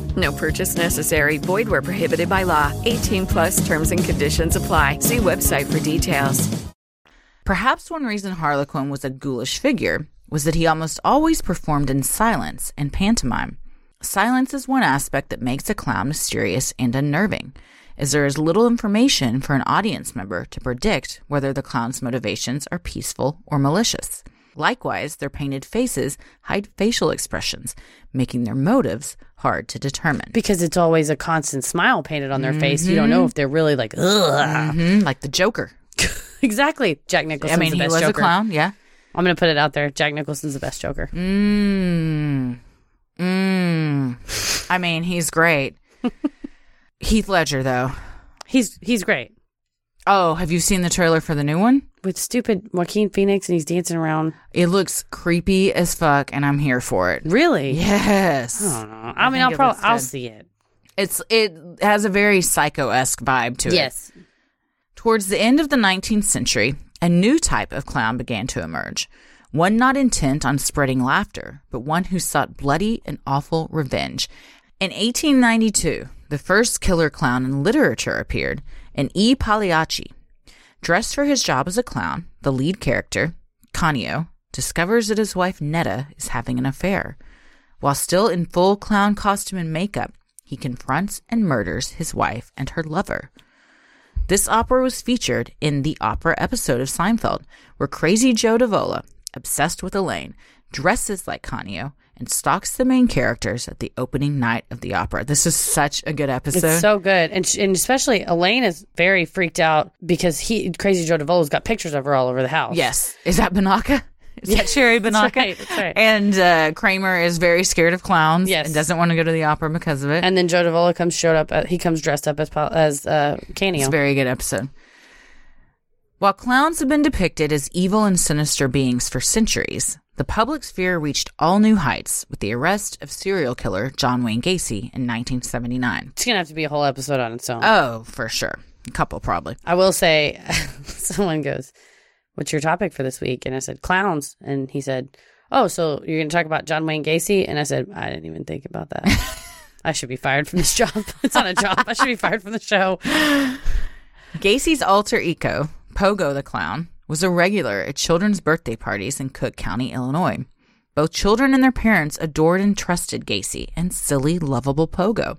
No purchase necessary. Void where prohibited by law. eighteen plus terms and conditions apply. See website for details. Perhaps one reason Harlequin was a ghoulish figure was that he almost always performed in silence and pantomime. Silence is one aspect that makes a clown mysterious and unnerving, as there is little information for an audience member to predict whether the clown's motivations are peaceful or malicious. Likewise, their painted faces hide facial expressions, making their motives hard to determine. Because it's always a constant smile painted on their mm-hmm. face. You don't know if they're really like, ugh. Mm-hmm. Like the Joker. Exactly. Jack Nicholson's the best Joker. I mean, he was Joker. A clown, yeah. I'm going to put it out there. Jack Nicholson's the best Joker. Mmm. Mmm. I mean, he's great. Heath Ledger, though. He's he's great. Oh, have you seen the trailer for the new one? With stupid Joaquin Phoenix and he's dancing around. It looks creepy as fuck and I'm here for it. Really? Yes. I don't know. I, I mean, I'll probably I'll see it. It's it has a very psycho-esque vibe to it. Yes. Towards the end of the nineteenth century, a new type of clown began to emerge. One not intent on spreading laughter, but one who sought bloody and awful revenge. In eighteen ninety-two, the first killer clown in literature appeared, in E. Pagliacci. Dressed for his job as a clown, the lead character, Canio, discovers that his wife Netta is having an affair. While still in full clown costume and makeup, he confronts and murders his wife and her lover. This opera was featured in the opera episode of Seinfeld, where Crazy Joe Davola, obsessed with Elaine, dresses like Canio and stalks the main characters at the opening night of the opera. This is such a good episode. It's so good. And, and especially Elaine is very freaked out because he Crazy Joe Davola's got pictures of her all over the house. Yes. Is that Banaka? Is yes. that Sherry Banaka? That's right, that's right. And uh, Kramer is very scared of clowns yes. and doesn't want to go to the opera because of it. And then Joe Davola comes showed up. Uh, he comes dressed up as, as uh, Canio. It's a very good episode. While clowns have been depicted as evil and sinister beings for centuries, the public's fear reached all new heights with the arrest of serial killer John Wayne Gacy in nineteen seventy-nine. It's going to have to be a whole episode on its own. Oh, for sure. A couple, probably. I will say, someone goes, what's your topic for this week? And I said, clowns. And he said, oh, so you're going to talk about John Wayne Gacy? And I said, I didn't even think about that. I should be fired from this job. It's not a job. I should be fired from the show. Gacy's alter ego, Pogo the Clown, was a regular at children's birthday parties in Cook County, Illinois. Both children and their parents adored and trusted Gacy and silly, lovable Pogo.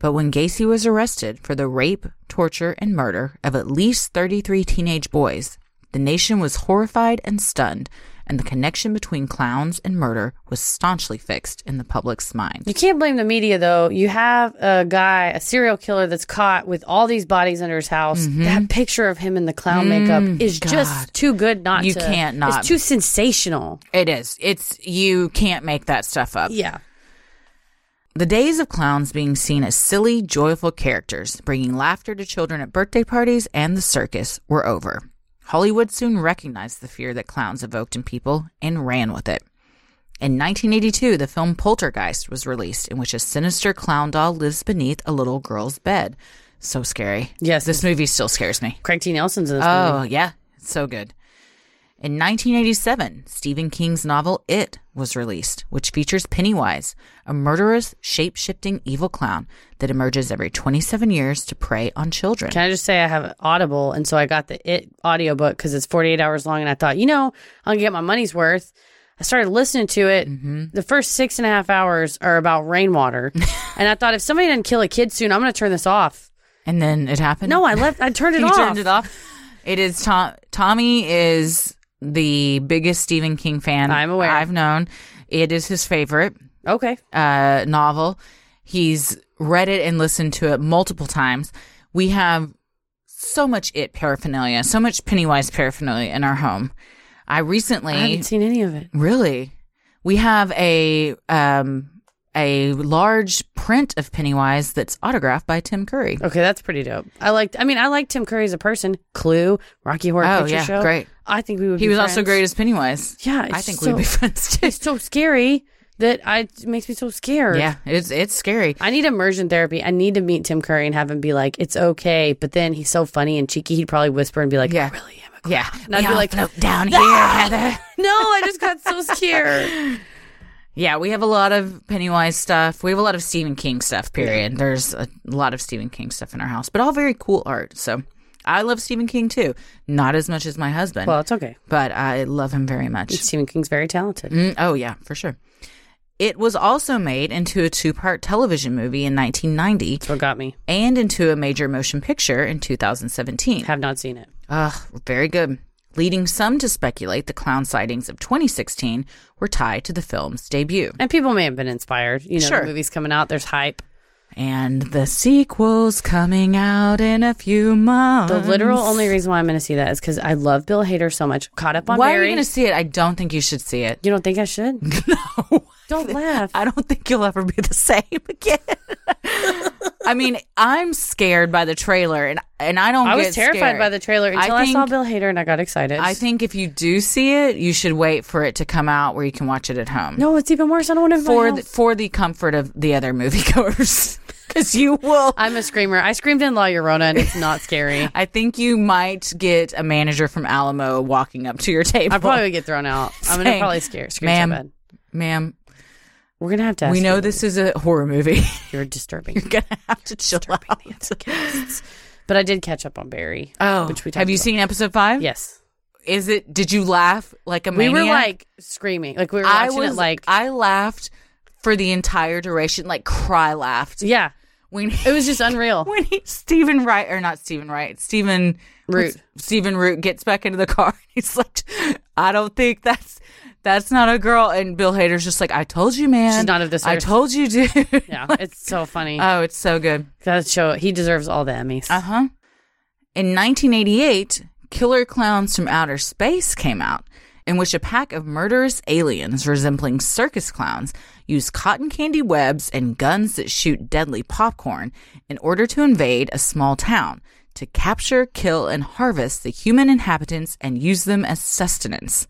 But when Gacy was arrested for the rape, torture, and murder of at least thirty-three teenage boys, the nation was horrified and stunned, and the connection between clowns and murder was staunchly fixed in the public's mind. You can't blame the media, though. You have a guy, a serial killer that's caught with all these bodies under his house. Mm-hmm. That picture of him in the clown mm-hmm. makeup is God. just too good not you to. You can't not. It's too sensational. It is. It's you can't make that stuff up. Yeah. The days of clowns being seen as silly, joyful characters, bringing laughter to children at birthday parties and the circus, were over. Hollywood soon recognized the fear that clowns evoked in people and ran with it. In nineteen eighty-two, the film Poltergeist was released, in which a sinister clown doll lives beneath a little girl's bed. So scary. Yes. This movie still scares me. Craig T. Nelson's in this oh, movie. Oh, yeah. It's so good. In nineteen eighty-seven, Stephen King's novel It was released, which features Pennywise, a murderous, shape-shifting evil clown that emerges every twenty-seven years to prey on children. Can I just say I have Audible, and so I got the It audiobook because it's forty-eight hours long, and I thought, you know, I'll get my money's worth. I started listening to it. Mm-hmm. The first six and a half hours are about rainwater, and I thought, if somebody doesn't kill a kid soon, I'm going to turn this off. And then it happened? No, I left. I turned it off. You turned it off? It is Tom- Tommy is the biggest Stephen King fan I'm aware. I've known. It is his favorite. Okay. Uh, novel. He's read it and listened to it multiple times. We have so much It paraphernalia, so much Pennywise paraphernalia in our home. I recently I haven't seen any of it. Really? We have a um a large print of Pennywise that's autographed by Tim Curry. Okay, that's pretty dope. I liked I mean, I like Tim Curry as a person. Clue, Rocky Horror oh, Picture yeah, Show. Great. I think we would be He was friends. Also great as Pennywise. Yeah, it's I think so, we'd be friends too. It's so scary. That I it makes me so scared. Yeah, it's it's scary. I need immersion therapy. I need to meet Tim Curry and have him be like, "It's okay," but then he's so funny and cheeky. He'd probably whisper and be like, yeah. "I really am a clown." Yeah, and I'd we be like, "Float down here, Heather." No, I just got so scared. Yeah, we have a lot of Pennywise stuff. We have a lot of Stephen King stuff. Period. Yeah. There's a lot of Stephen King stuff in our house, but all very cool art. So I love Stephen King too. Not as much as my husband. Well, it's okay, but I love him very much. Stephen King's very talented. Mm, oh yeah, for sure. It was also made into a two-part television movie in nineteen ninety. That's what got me. And into a major motion picture in two thousand seventeen. Have not seen it. Ugh, very good. Leading some to speculate the clown sightings of twenty sixteen were tied to the film's debut. And people may have been inspired. You know, sure. The movie's coming out. There's hype. And the sequel's coming out in a few months. The literal only reason why I'm going to see that is because I love Bill Hader so much. Caught up on Why Barry. Are you going to see it? I don't think you should see it. You don't think I should? No. Don't laugh. I don't think you'll ever be the same again. I mean, I'm scared by the trailer, and and I don't I get I was terrified scared. By the trailer until I, think, I saw Bill Hader, and I got excited. I think if you do see it, you should wait for it to come out where you can watch it at home. No, it's even worse. I don't want to for the, For the comfort of the other moviegoers. Because you will. I'm a screamer. I screamed in La Llorona, and it's not scary. I think you might get a manager from Alamo walking up to your table. I probably would get thrown out. Saying, I'm going to probably scare, scream ma'am, so bad. Ma'am. We're going to have to ask We know you. This is a horror movie. You're disturbing. You're going to have to chill out. The other kids. But I did catch up on Barry. Oh. Which we talked have you about. Seen episode five? Yes. Is it? Did you laugh like a maniac? We were like screaming. Like we were watching I was, it like. I laughed for the entire duration. Like cry laughed. Yeah. When he, it was just unreal. When he, Stephen Wright, or not Stephen Wright, Stephen Root. Stephen Root gets back into the car. And he's like, I don't think that's, that's not a girl. And Bill Hader's just like, I told you, man. She's not of this earth. I told you, dude. Yeah, like, it's so funny. Oh, it's so good. That show, he deserves all the Emmys. Uh-huh. In nineteen eighty-eight, Killer Clowns from Outer Space came out, in which a pack of murderous aliens resembling circus clowns use cotton candy webs and guns that shoot deadly popcorn in order to invade a small town to capture, kill, and harvest the human inhabitants and use them as sustenance.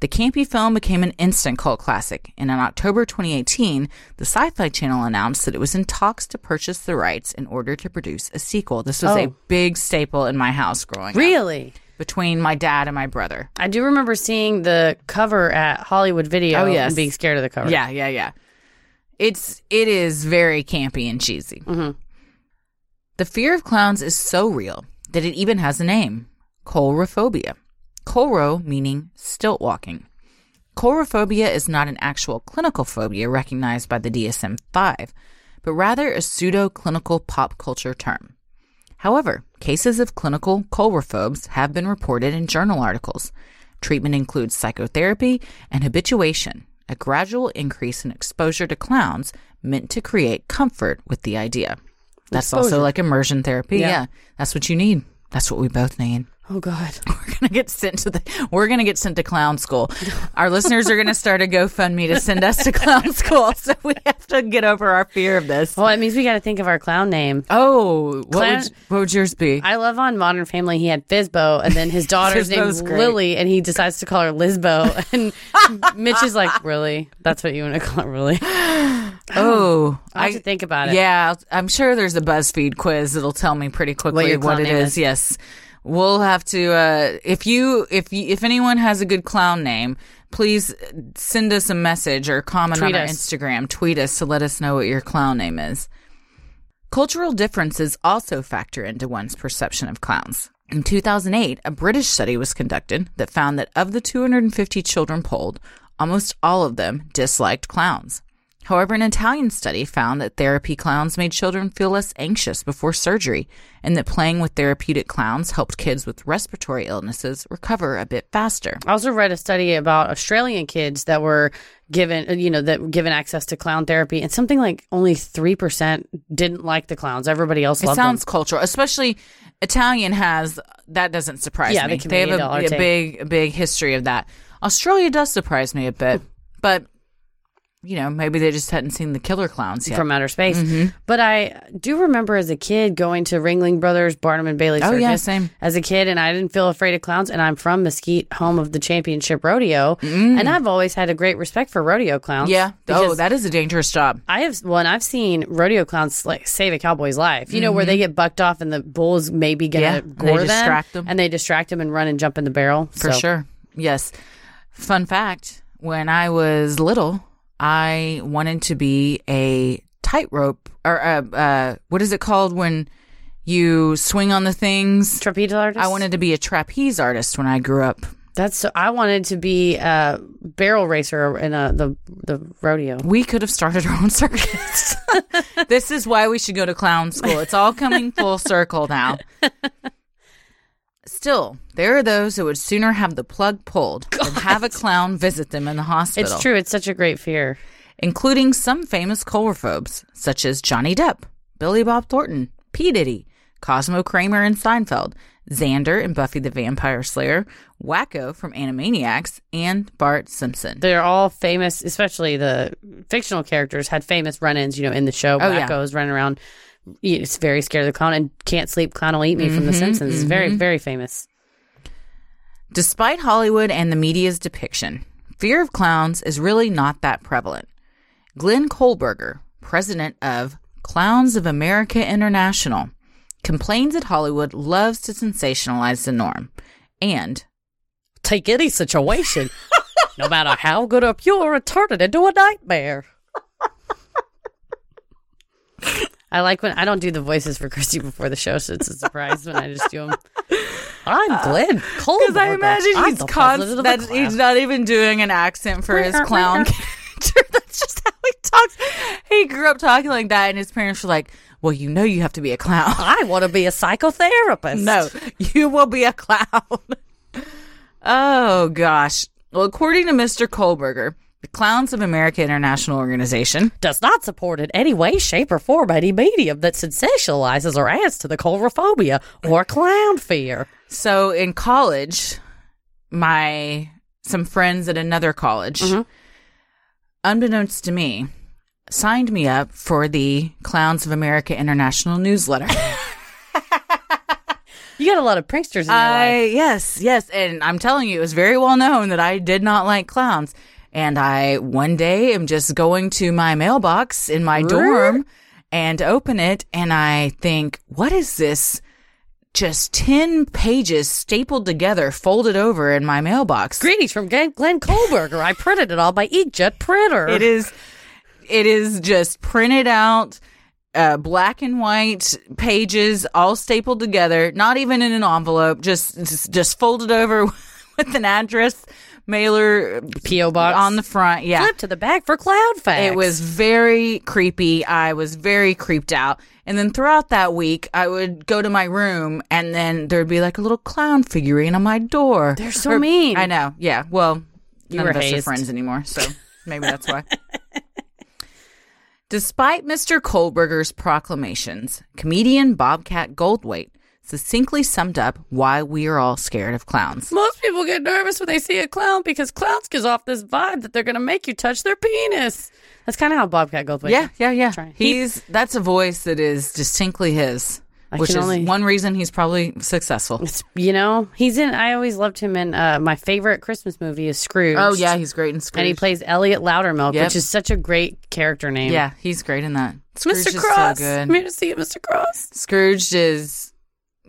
The campy film became an instant cult classic, and in October twenty eighteen, the Sci-Fi Channel announced that it was in talks to purchase the rights in order to produce a sequel. This was oh. a big staple in my house growing really? up. Really? Between my dad and my brother. I do remember seeing the cover at Hollywood Video oh, yes. and being scared of the cover. Yeah, yeah, yeah. It's, it is very campy and cheesy. Mm-hmm. The fear of clowns is so real that it even has a name, cholerophobia. Choro meaning stilt walking. Chorophobia is not an actual clinical phobia recognized by the D S M five, but rather a pseudo-clinical pop culture term. However, cases of clinical chlorophobes have been reported in journal articles. Treatment includes psychotherapy and habituation, a gradual increase in exposure to clowns meant to create comfort with the idea. That's exposure. Also like immersion therapy. Yeah. yeah. That's what you need. That's what we both need. Oh, God. We're going to get sent to the, we're going to get sent to clown school. Our listeners are going to start a GoFundMe to send us to clown school. So we have to get over our fear of this. Well, it means we got to think of our clown name. Oh, clown, what, would, what would yours be? I love on Modern Family. He had Fizbo, and then his daughter's name was Lily, and he decides to call her Lizbo. And Mitch is like, really? That's what you want to call her, really? Oh, I have I, to think about it. Yeah. I'm sure there's a BuzzFeed quiz that'll tell me pretty quickly what, what it is. is. Yes. We'll have to, uh, if you, if you, if anyone has a good clown name, please send us a message or comment tweet on us. Our Instagram, tweet us to let us know what your clown name is. Cultural differences also factor into one's perception of clowns. In two thousand eight, a British study was conducted that found that of the two hundred fifty children polled, almost all of them disliked clowns. However, an Italian study found that therapy clowns made children feel less anxious before surgery, and that playing with therapeutic clowns helped kids with respiratory illnesses recover a bit faster. I also read a study about Australian kids that were given, you know, that were given access to clown therapy, and something like only three percent didn't like the clowns. Everybody else loved them. It sounds cultural, especially Italian has, that doesn't surprise yeah, me. The they have a, a big, a big history of that. Australia does surprise me a bit, but... You know, maybe they just hadn't seen the killer clowns yet. From outer space. Mm-hmm. But I do remember as a kid going to Ringling Brothers, Barnum and Bailey Circus. Oh, yeah, same. As a kid, and I didn't feel afraid of clowns. And I'm from Mesquite, home of the championship rodeo. Mm. And I've always had a great respect for rodeo clowns. Yeah. Oh, that is a dangerous job. I have, well, and I've seen rodeo clowns like save a cowboy's life. You mm-hmm. know, where they get bucked off and the bull's maybe going to yeah, gore them. Distract them. And they distract them and run and jump in the barrel. For so. sure. Yes. Fun fact, when I was little... I wanted to be a tightrope, or uh, uh, what is it called when you swing on the things? Trapeze artist? I wanted to be a trapeze artist when I grew up. That's so, I wanted to be a barrel racer in a, the the rodeo. We could have started our own circus. This is why we should go to clown school. It's all coming full circle now. Still, there are those who would sooner have the plug pulled God. than have a clown visit them in the hospital. It's true. It's such a great fear. Including some famous coulrophobes, such as Johnny Depp, Billy Bob Thornton, P. Diddy, Cosmo Kramer in Seinfeld, Xander in Buffy the Vampire Slayer, Wacko from Animaniacs, and Bart Simpson. They're all famous, especially the fictional characters, had famous run-ins, you know, in the show. Oh, Wacko's yeah. running around. It's very scared of the clown, and Can't Sleep, Clown Will Eat Me mm-hmm, from The Simpsons. It's mm-hmm. very, very famous. Despite Hollywood and the media's depiction, fear of clowns is really not that prevalent. Glenn Kohlberger, president of Clowns of America International, complains that Hollywood loves to sensationalize the norm and take any situation, no matter how good or pure, and turn it into a nightmare. I like when I don't do the voices for Christy before the show, so it's a surprise when I just do them. I'm Glenn Kohlberger. Because I imagine he's constant. That he's not even doing an accent for his clown character. That's just how he talks. He grew up talking like that, and his parents were like, "Well, you know, you have to be a clown. I want to be a psychotherapist. No, you will be a clown." Oh gosh. Well, according to Mister Kohlberger, the Clowns of America International Organization does not support in any way, shape, or form any medium that sensationalizes or adds to the coulrophobia or clown fear. So in college, my some friends at another college, mm-hmm. unbeknownst to me, signed me up for the Clowns of America International newsletter. You got a lot of pranksters in your uh, life. Yes, yes. And I'm telling you, it was very well known that I did not like clowns. And I, one day, am just going to my mailbox in my dorm and open it, and I think, what is this? Just ten pages stapled together, folded over in my mailbox. Greetings from Glenn Kohlberger. I printed it all by inkjet printer. It is, it is just printed out, uh, black and white pages, all stapled together, not even in an envelope, just just, just folded over with an address. Mailer P O box on the front. Yeah. Flip to the back for clown facts. It was very creepy. I was very creeped out. And then throughout that week, I would go to my room, and then there'd be like a little clown figurine on my door. They're so or, mean. I know. Yeah. Well, you none of hazed. us are friends anymore, so maybe that's why. Despite Mister Kohlberger's proclamations, comedian Bobcat Goldthwait succinctly summed up why we are all scared of clowns. Most people get nervous when they see a clown because clowns gives off this vibe that they're going to make you touch their penis. That's kind of how Bobcat Goldthwait. Yeah, yeah, yeah. Trying. He's that's a voice that is distinctly his, I which is only... one reason he's probably successful. It's, you know, he's in. I always loved him in uh, my favorite Christmas movie is Scrooge. Oh yeah, he's great in Scrooge, and he plays Elliot Loudermilk, yep. which is such a great character name. Yeah, he's great in that. Scrooge Mister Cross. Is so good. I'm here to see you, Mister Cross. Scrooge is.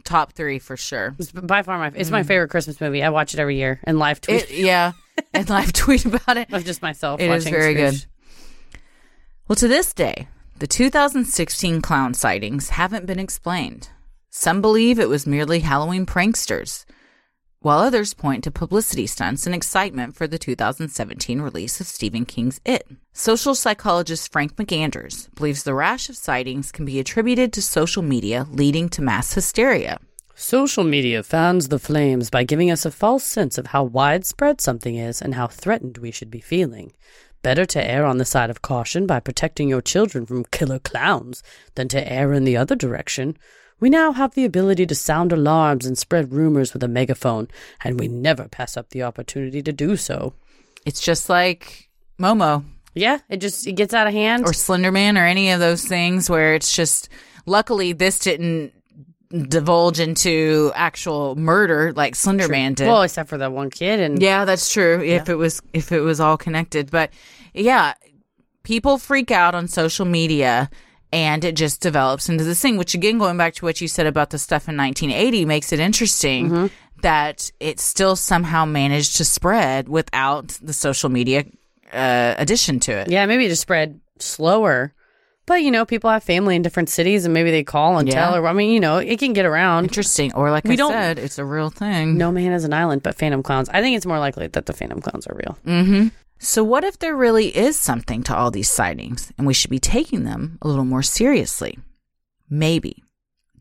Top three for sure. It's by far my it's mm-hmm. my favorite Christmas movie. I watch it every year and live tweet. It, yeah, and live tweet about it. Of just myself. It watching is very Scrooge. Good. Well, to this day, the two thousand sixteen clown sightings haven't been explained. Some believe it was merely Halloween pranksters. while others point to publicity stunts and excitement for the two thousand seventeen release of Stephen King's It. Social psychologist Frank McAndrews believes the rash of sightings can be attributed to social media leading to mass hysteria. Social media fans the flames by giving us a false sense of how widespread something is and how threatened we should be feeling. Better to err on the side of caution by protecting your children from killer clowns than to err in the other direction. We now have the ability to sound alarms and spread rumors with a megaphone, and we never pass up the opportunity to do so. It's just like Momo. Yeah, it just it gets out of hand. Or Slenderman or any of those things where it's just, luckily this didn't divulge into actual murder like Slender true. Man did. Well, except for that one kid. And yeah, that's true. If yeah. it was if it was all connected. But yeah, people freak out on social media and it just develops into this thing, which again, going back to what you said about the stuff in nineteen eighty, makes it interesting mm-hmm. that it still somehow managed to spread without the social media uh, addition to it. Yeah, maybe it just spread slower. But, you know, people have family in different cities and maybe they call and yeah. tell. Or I mean, you know, it can get around. Interesting. Or like we I don't, said, it's a real thing. No man is an island, but Phantom Clowns. I think it's more likely that the Phantom Clowns are real. Mm-hmm. So what if there really is something to all these sightings and we should be taking them a little more seriously? Maybe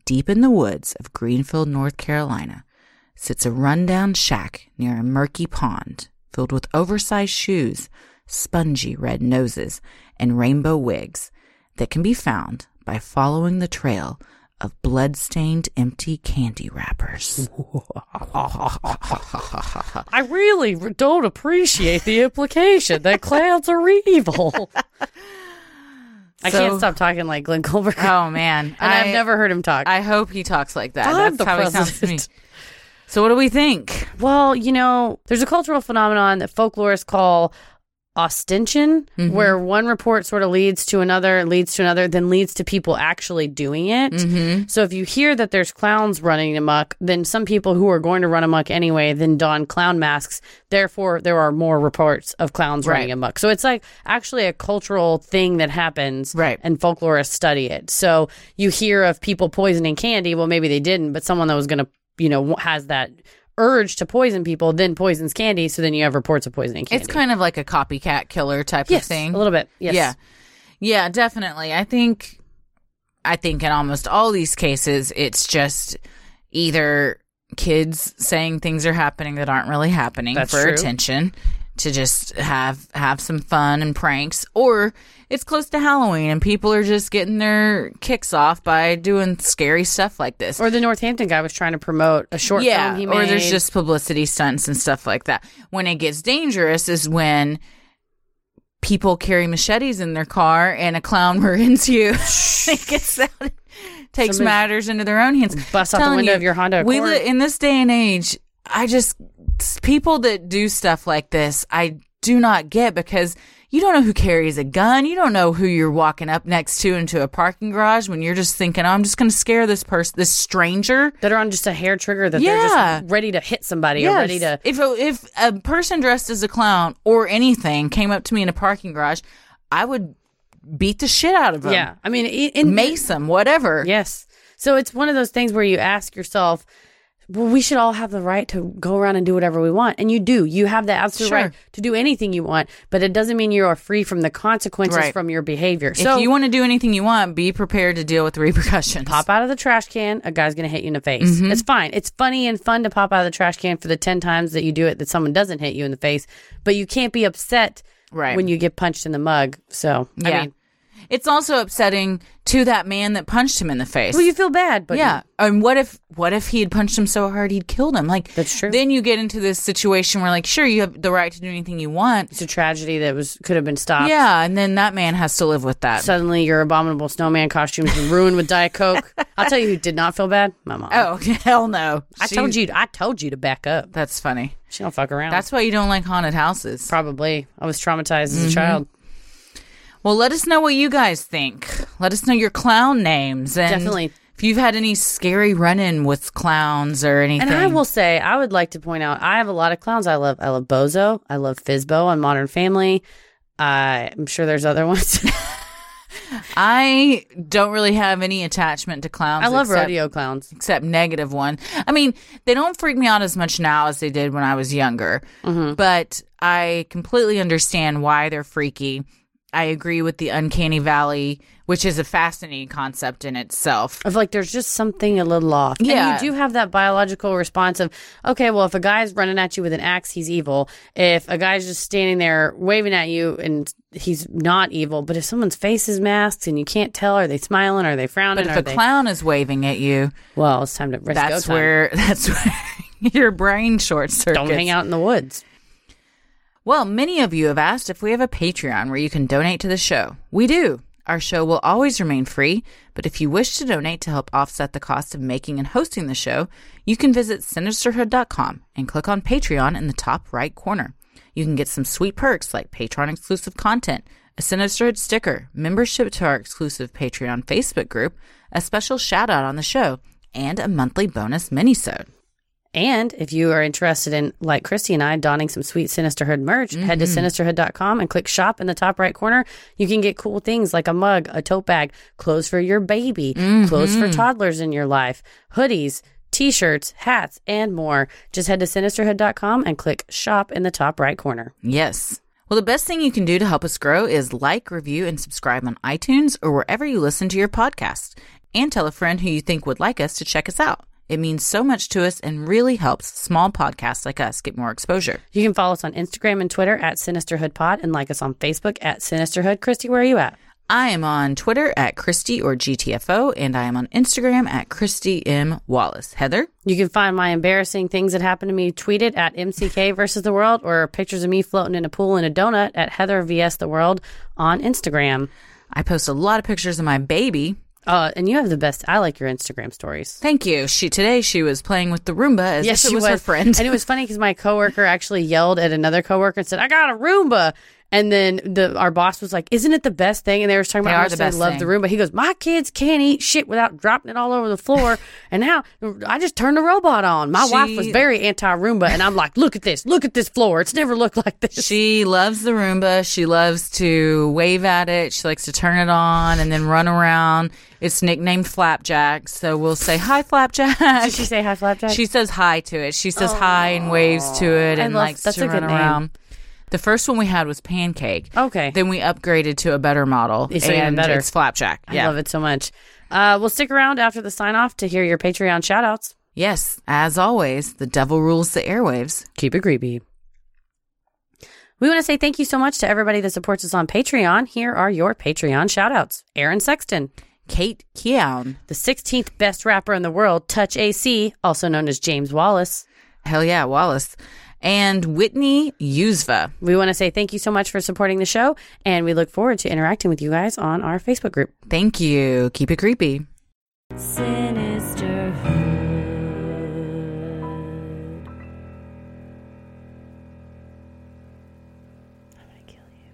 deep in the woods of Greenfield, North Carolina, sits a rundown shack near a murky pond filled with oversized shoes, spongy red noses, and rainbow wigs that can be found by following the trail of blood-stained empty candy wrappers. I really don't appreciate the implication that clowns are evil. I so, can't stop talking like Glenn Colbert. Oh, man. And I, I've never heard him talk. I hope he talks like that. God, that's how president. He sounds to me. So what do we think? Well, you know, there's a cultural phenomenon that folklorists call ostension, mm-hmm. where one report sort of leads to another, leads to another, then leads to people actually doing it. Mm-hmm. So if you hear that there's clowns running amok, then some people who are going to run amok anyway then don clown masks. Therefore, there are more reports of clowns right. running amok. So it's like actually a cultural thing that happens, right. and folklorists study it. So you hear of people poisoning candy. Well, maybe they didn't, but someone that was going to, you know, has that urge to poison people then poisons candy, so then you have reports of poisoning candy. It's kind of like a copycat killer type yes, of thing. A little bit. Yes. Yeah. Yeah, definitely. I think I think in almost all these cases it's just either kids saying things are happening that aren't really happening That's for true. attention, to just have have some fun and pranks, or it's close to Halloween and people are just getting their kicks off by doing scary stuff like this. Or the Northampton guy was trying to promote a short yeah, film he made. Or there's just publicity stunts and stuff like that. When it gets dangerous is when people carry machetes in their car and a clown ruins you. It gets out and takes Somebody matters into their own hands. Bust out the window you, of your Honda Accord. We li- in this day and age, I just... people that do stuff like this, I do not get, because you don't know who carries a gun. You don't know who you're walking up next to into a parking garage when you're just thinking, oh, I'm just going to scare this person, this stranger. That are on just a hair trigger that yeah. they're just ready to hit somebody yes. or ready to. If a, if a person dressed as a clown or anything came up to me in a parking garage, I would beat the shit out of them. Yeah. I mean, in mace them, whatever. Yes. So it's one of those things where you ask yourself, well, we should all have the right to go around and do whatever we want. And you do. You have the absolute sure. right to do anything you want. But it doesn't mean you are free from the consequences right. from your behavior. If so, you want to do anything you want, be prepared to deal with the repercussions. Pop out of the trash can, a guy's going to hit you in the face. Mm-hmm. It's fine. It's funny and fun to pop out of the trash can for the ten times that you do it that someone doesn't hit you in the face. But you can't be upset right. when you get punched in the mug. So, yeah. I mean. It's also upsetting to that man that punched him in the face. Well, you feel bad, but yeah. And what if what if he had punched him so hard he'd killed him? Like that's true. Then you get into this situation where, like, sure, you have the right to do anything you want. It's a tragedy that was could have been stopped. Yeah, and then that man has to live with that. Suddenly, your abominable snowman costume's been ruined with Diet Coke. I'll tell you who did not feel bad. My mom. Oh hell no! I she, told you. I told you to back up. That's funny. She don't fuck around. That's why you don't like haunted houses. Probably. I was traumatized mm-hmm. as a child. Well, let us know what you guys think. Let us know your clown names. And definitely. If you've had any scary run-in with clowns or anything. And I will say, I would like to point out, I have a lot of clowns I love. I love Bozo. I love Fizbo on Modern Family. Uh, I'm sure there's other ones. I don't really have any attachment to clowns. I love except, rodeo clowns. Except negative one. I mean, they don't freak me out as much now as they did when I was younger. Mm-hmm. But I completely understand why they're freaky. I agree with the uncanny valley, which is a fascinating concept in itself. Of like, there's just something a little off. Yeah. And you do have that biological response of, okay, well, if a guy's running at you with an axe, he's evil. If a guy's just standing there waving at you and he's not evil. But if someone's face is masked and you can't tell, are they smiling? Are they frowning? But if a they... clown is waving at you. Well, it's time to risk That's go time. where That's where your brain short circuits. Don't hang out in the woods. Well, many of you have asked if we have a Patreon where you can donate to the show. We do. Our show will always remain free, but if you wish to donate to help offset the cost of making and hosting the show, you can visit sinisterhood dot com and click on Patreon in the top right corner. You can get some sweet perks like Patreon-exclusive content, a Sinisterhood sticker, membership to our exclusive Patreon Facebook group, a special shout-out on the show, and a monthly bonus minisode. And if you are interested in, like Christy and I, donning some sweet Sinisterhood merch, mm-hmm. head to sinisterhood dot com and click shop in the top right corner. You can get cool things like a mug, a tote bag, clothes for your baby, mm-hmm. clothes for toddlers in your life, hoodies, t-shirts, hats, and more. Just head to sinisterhood dot com and click shop in the top right corner. Yes. Well, the best thing you can do to help us grow is like, review, and subscribe on iTunes or wherever you listen to your podcast. And tell a friend who you think would like us to check us out. It means so much to us and really helps small podcasts like us get more exposure. You can follow us on Instagram and Twitter at SinisterhoodPod and like us on Facebook at Sinisterhood. Christy, where are you at? I am on Twitter at Christy or G T F O, and I am on Instagram at Christy M. Wallace. Heather? You can find my embarrassing things that happened to me tweeted at M C K versus the world, or pictures of me floating in a pool in a donut at Heather versus the world on Instagram. I post a lot of pictures of my baby. Uh, and you have the best. I like your Instagram stories. Thank you. She Today she was playing with the Roomba as yes, if it was, was her friend. And it was funny because my coworker actually yelled at another coworker and said, I got a Roomba. And then the our boss was like, isn't it the best thing? And they were talking about how they love the Roomba. He goes, my kids can't eat shit without dropping it all over the floor. And now I just turned the robot on. My she, wife was very anti-Roomba. And I'm like, look at this. Look at this floor. It's never looked like this. She loves the Roomba. She loves to wave at it. She likes to turn it on and then run around. It's nicknamed Flapjack. So we'll say, hi, Flapjack. Did she say hi, Flapjack? She says hi to it. She says oh, hi and waves to it and love, likes to run around. Name. The first one we had was Pancake. Okay. Then we upgraded to a better model. It's and better. It's Flapjack. I yeah. love it so much. Uh, we'll stick around after the sign-off to hear your Patreon shout-outs. Yes. As always, the devil rules the airwaves. Keep it creepy. We want to say thank you so much to everybody that supports us on Patreon. Here are your Patreon shout-outs. Aaron Sexton. Kate Keown. The sixteenth best rapper in the world, Touch A C, also known as James Wallace. Hell yeah, Wallace. And Whitney Yuzva. We want to say thank you so much for supporting the show, and we look forward to interacting with you guys on our Facebook group. Thank you. Keep it creepy. Sinisterhood. I'm going to kill you.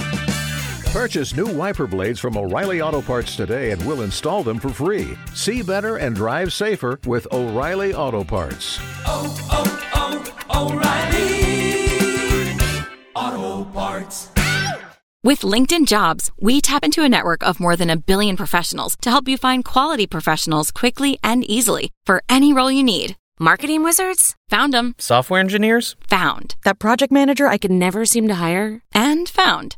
Purchase new wiper blades from O'Reilly Auto Parts today and we'll install them for free. See better and drive safer with O'Reilly Auto Parts. Oh, oh, oh, O'Reilly Auto Parts. With LinkedIn Jobs, we tap into a network of more than a billion professionals to help you find quality professionals quickly and easily for any role you need. Marketing wizards? Found them. Software engineers? Found. That project manager I could never seem to hire? And found.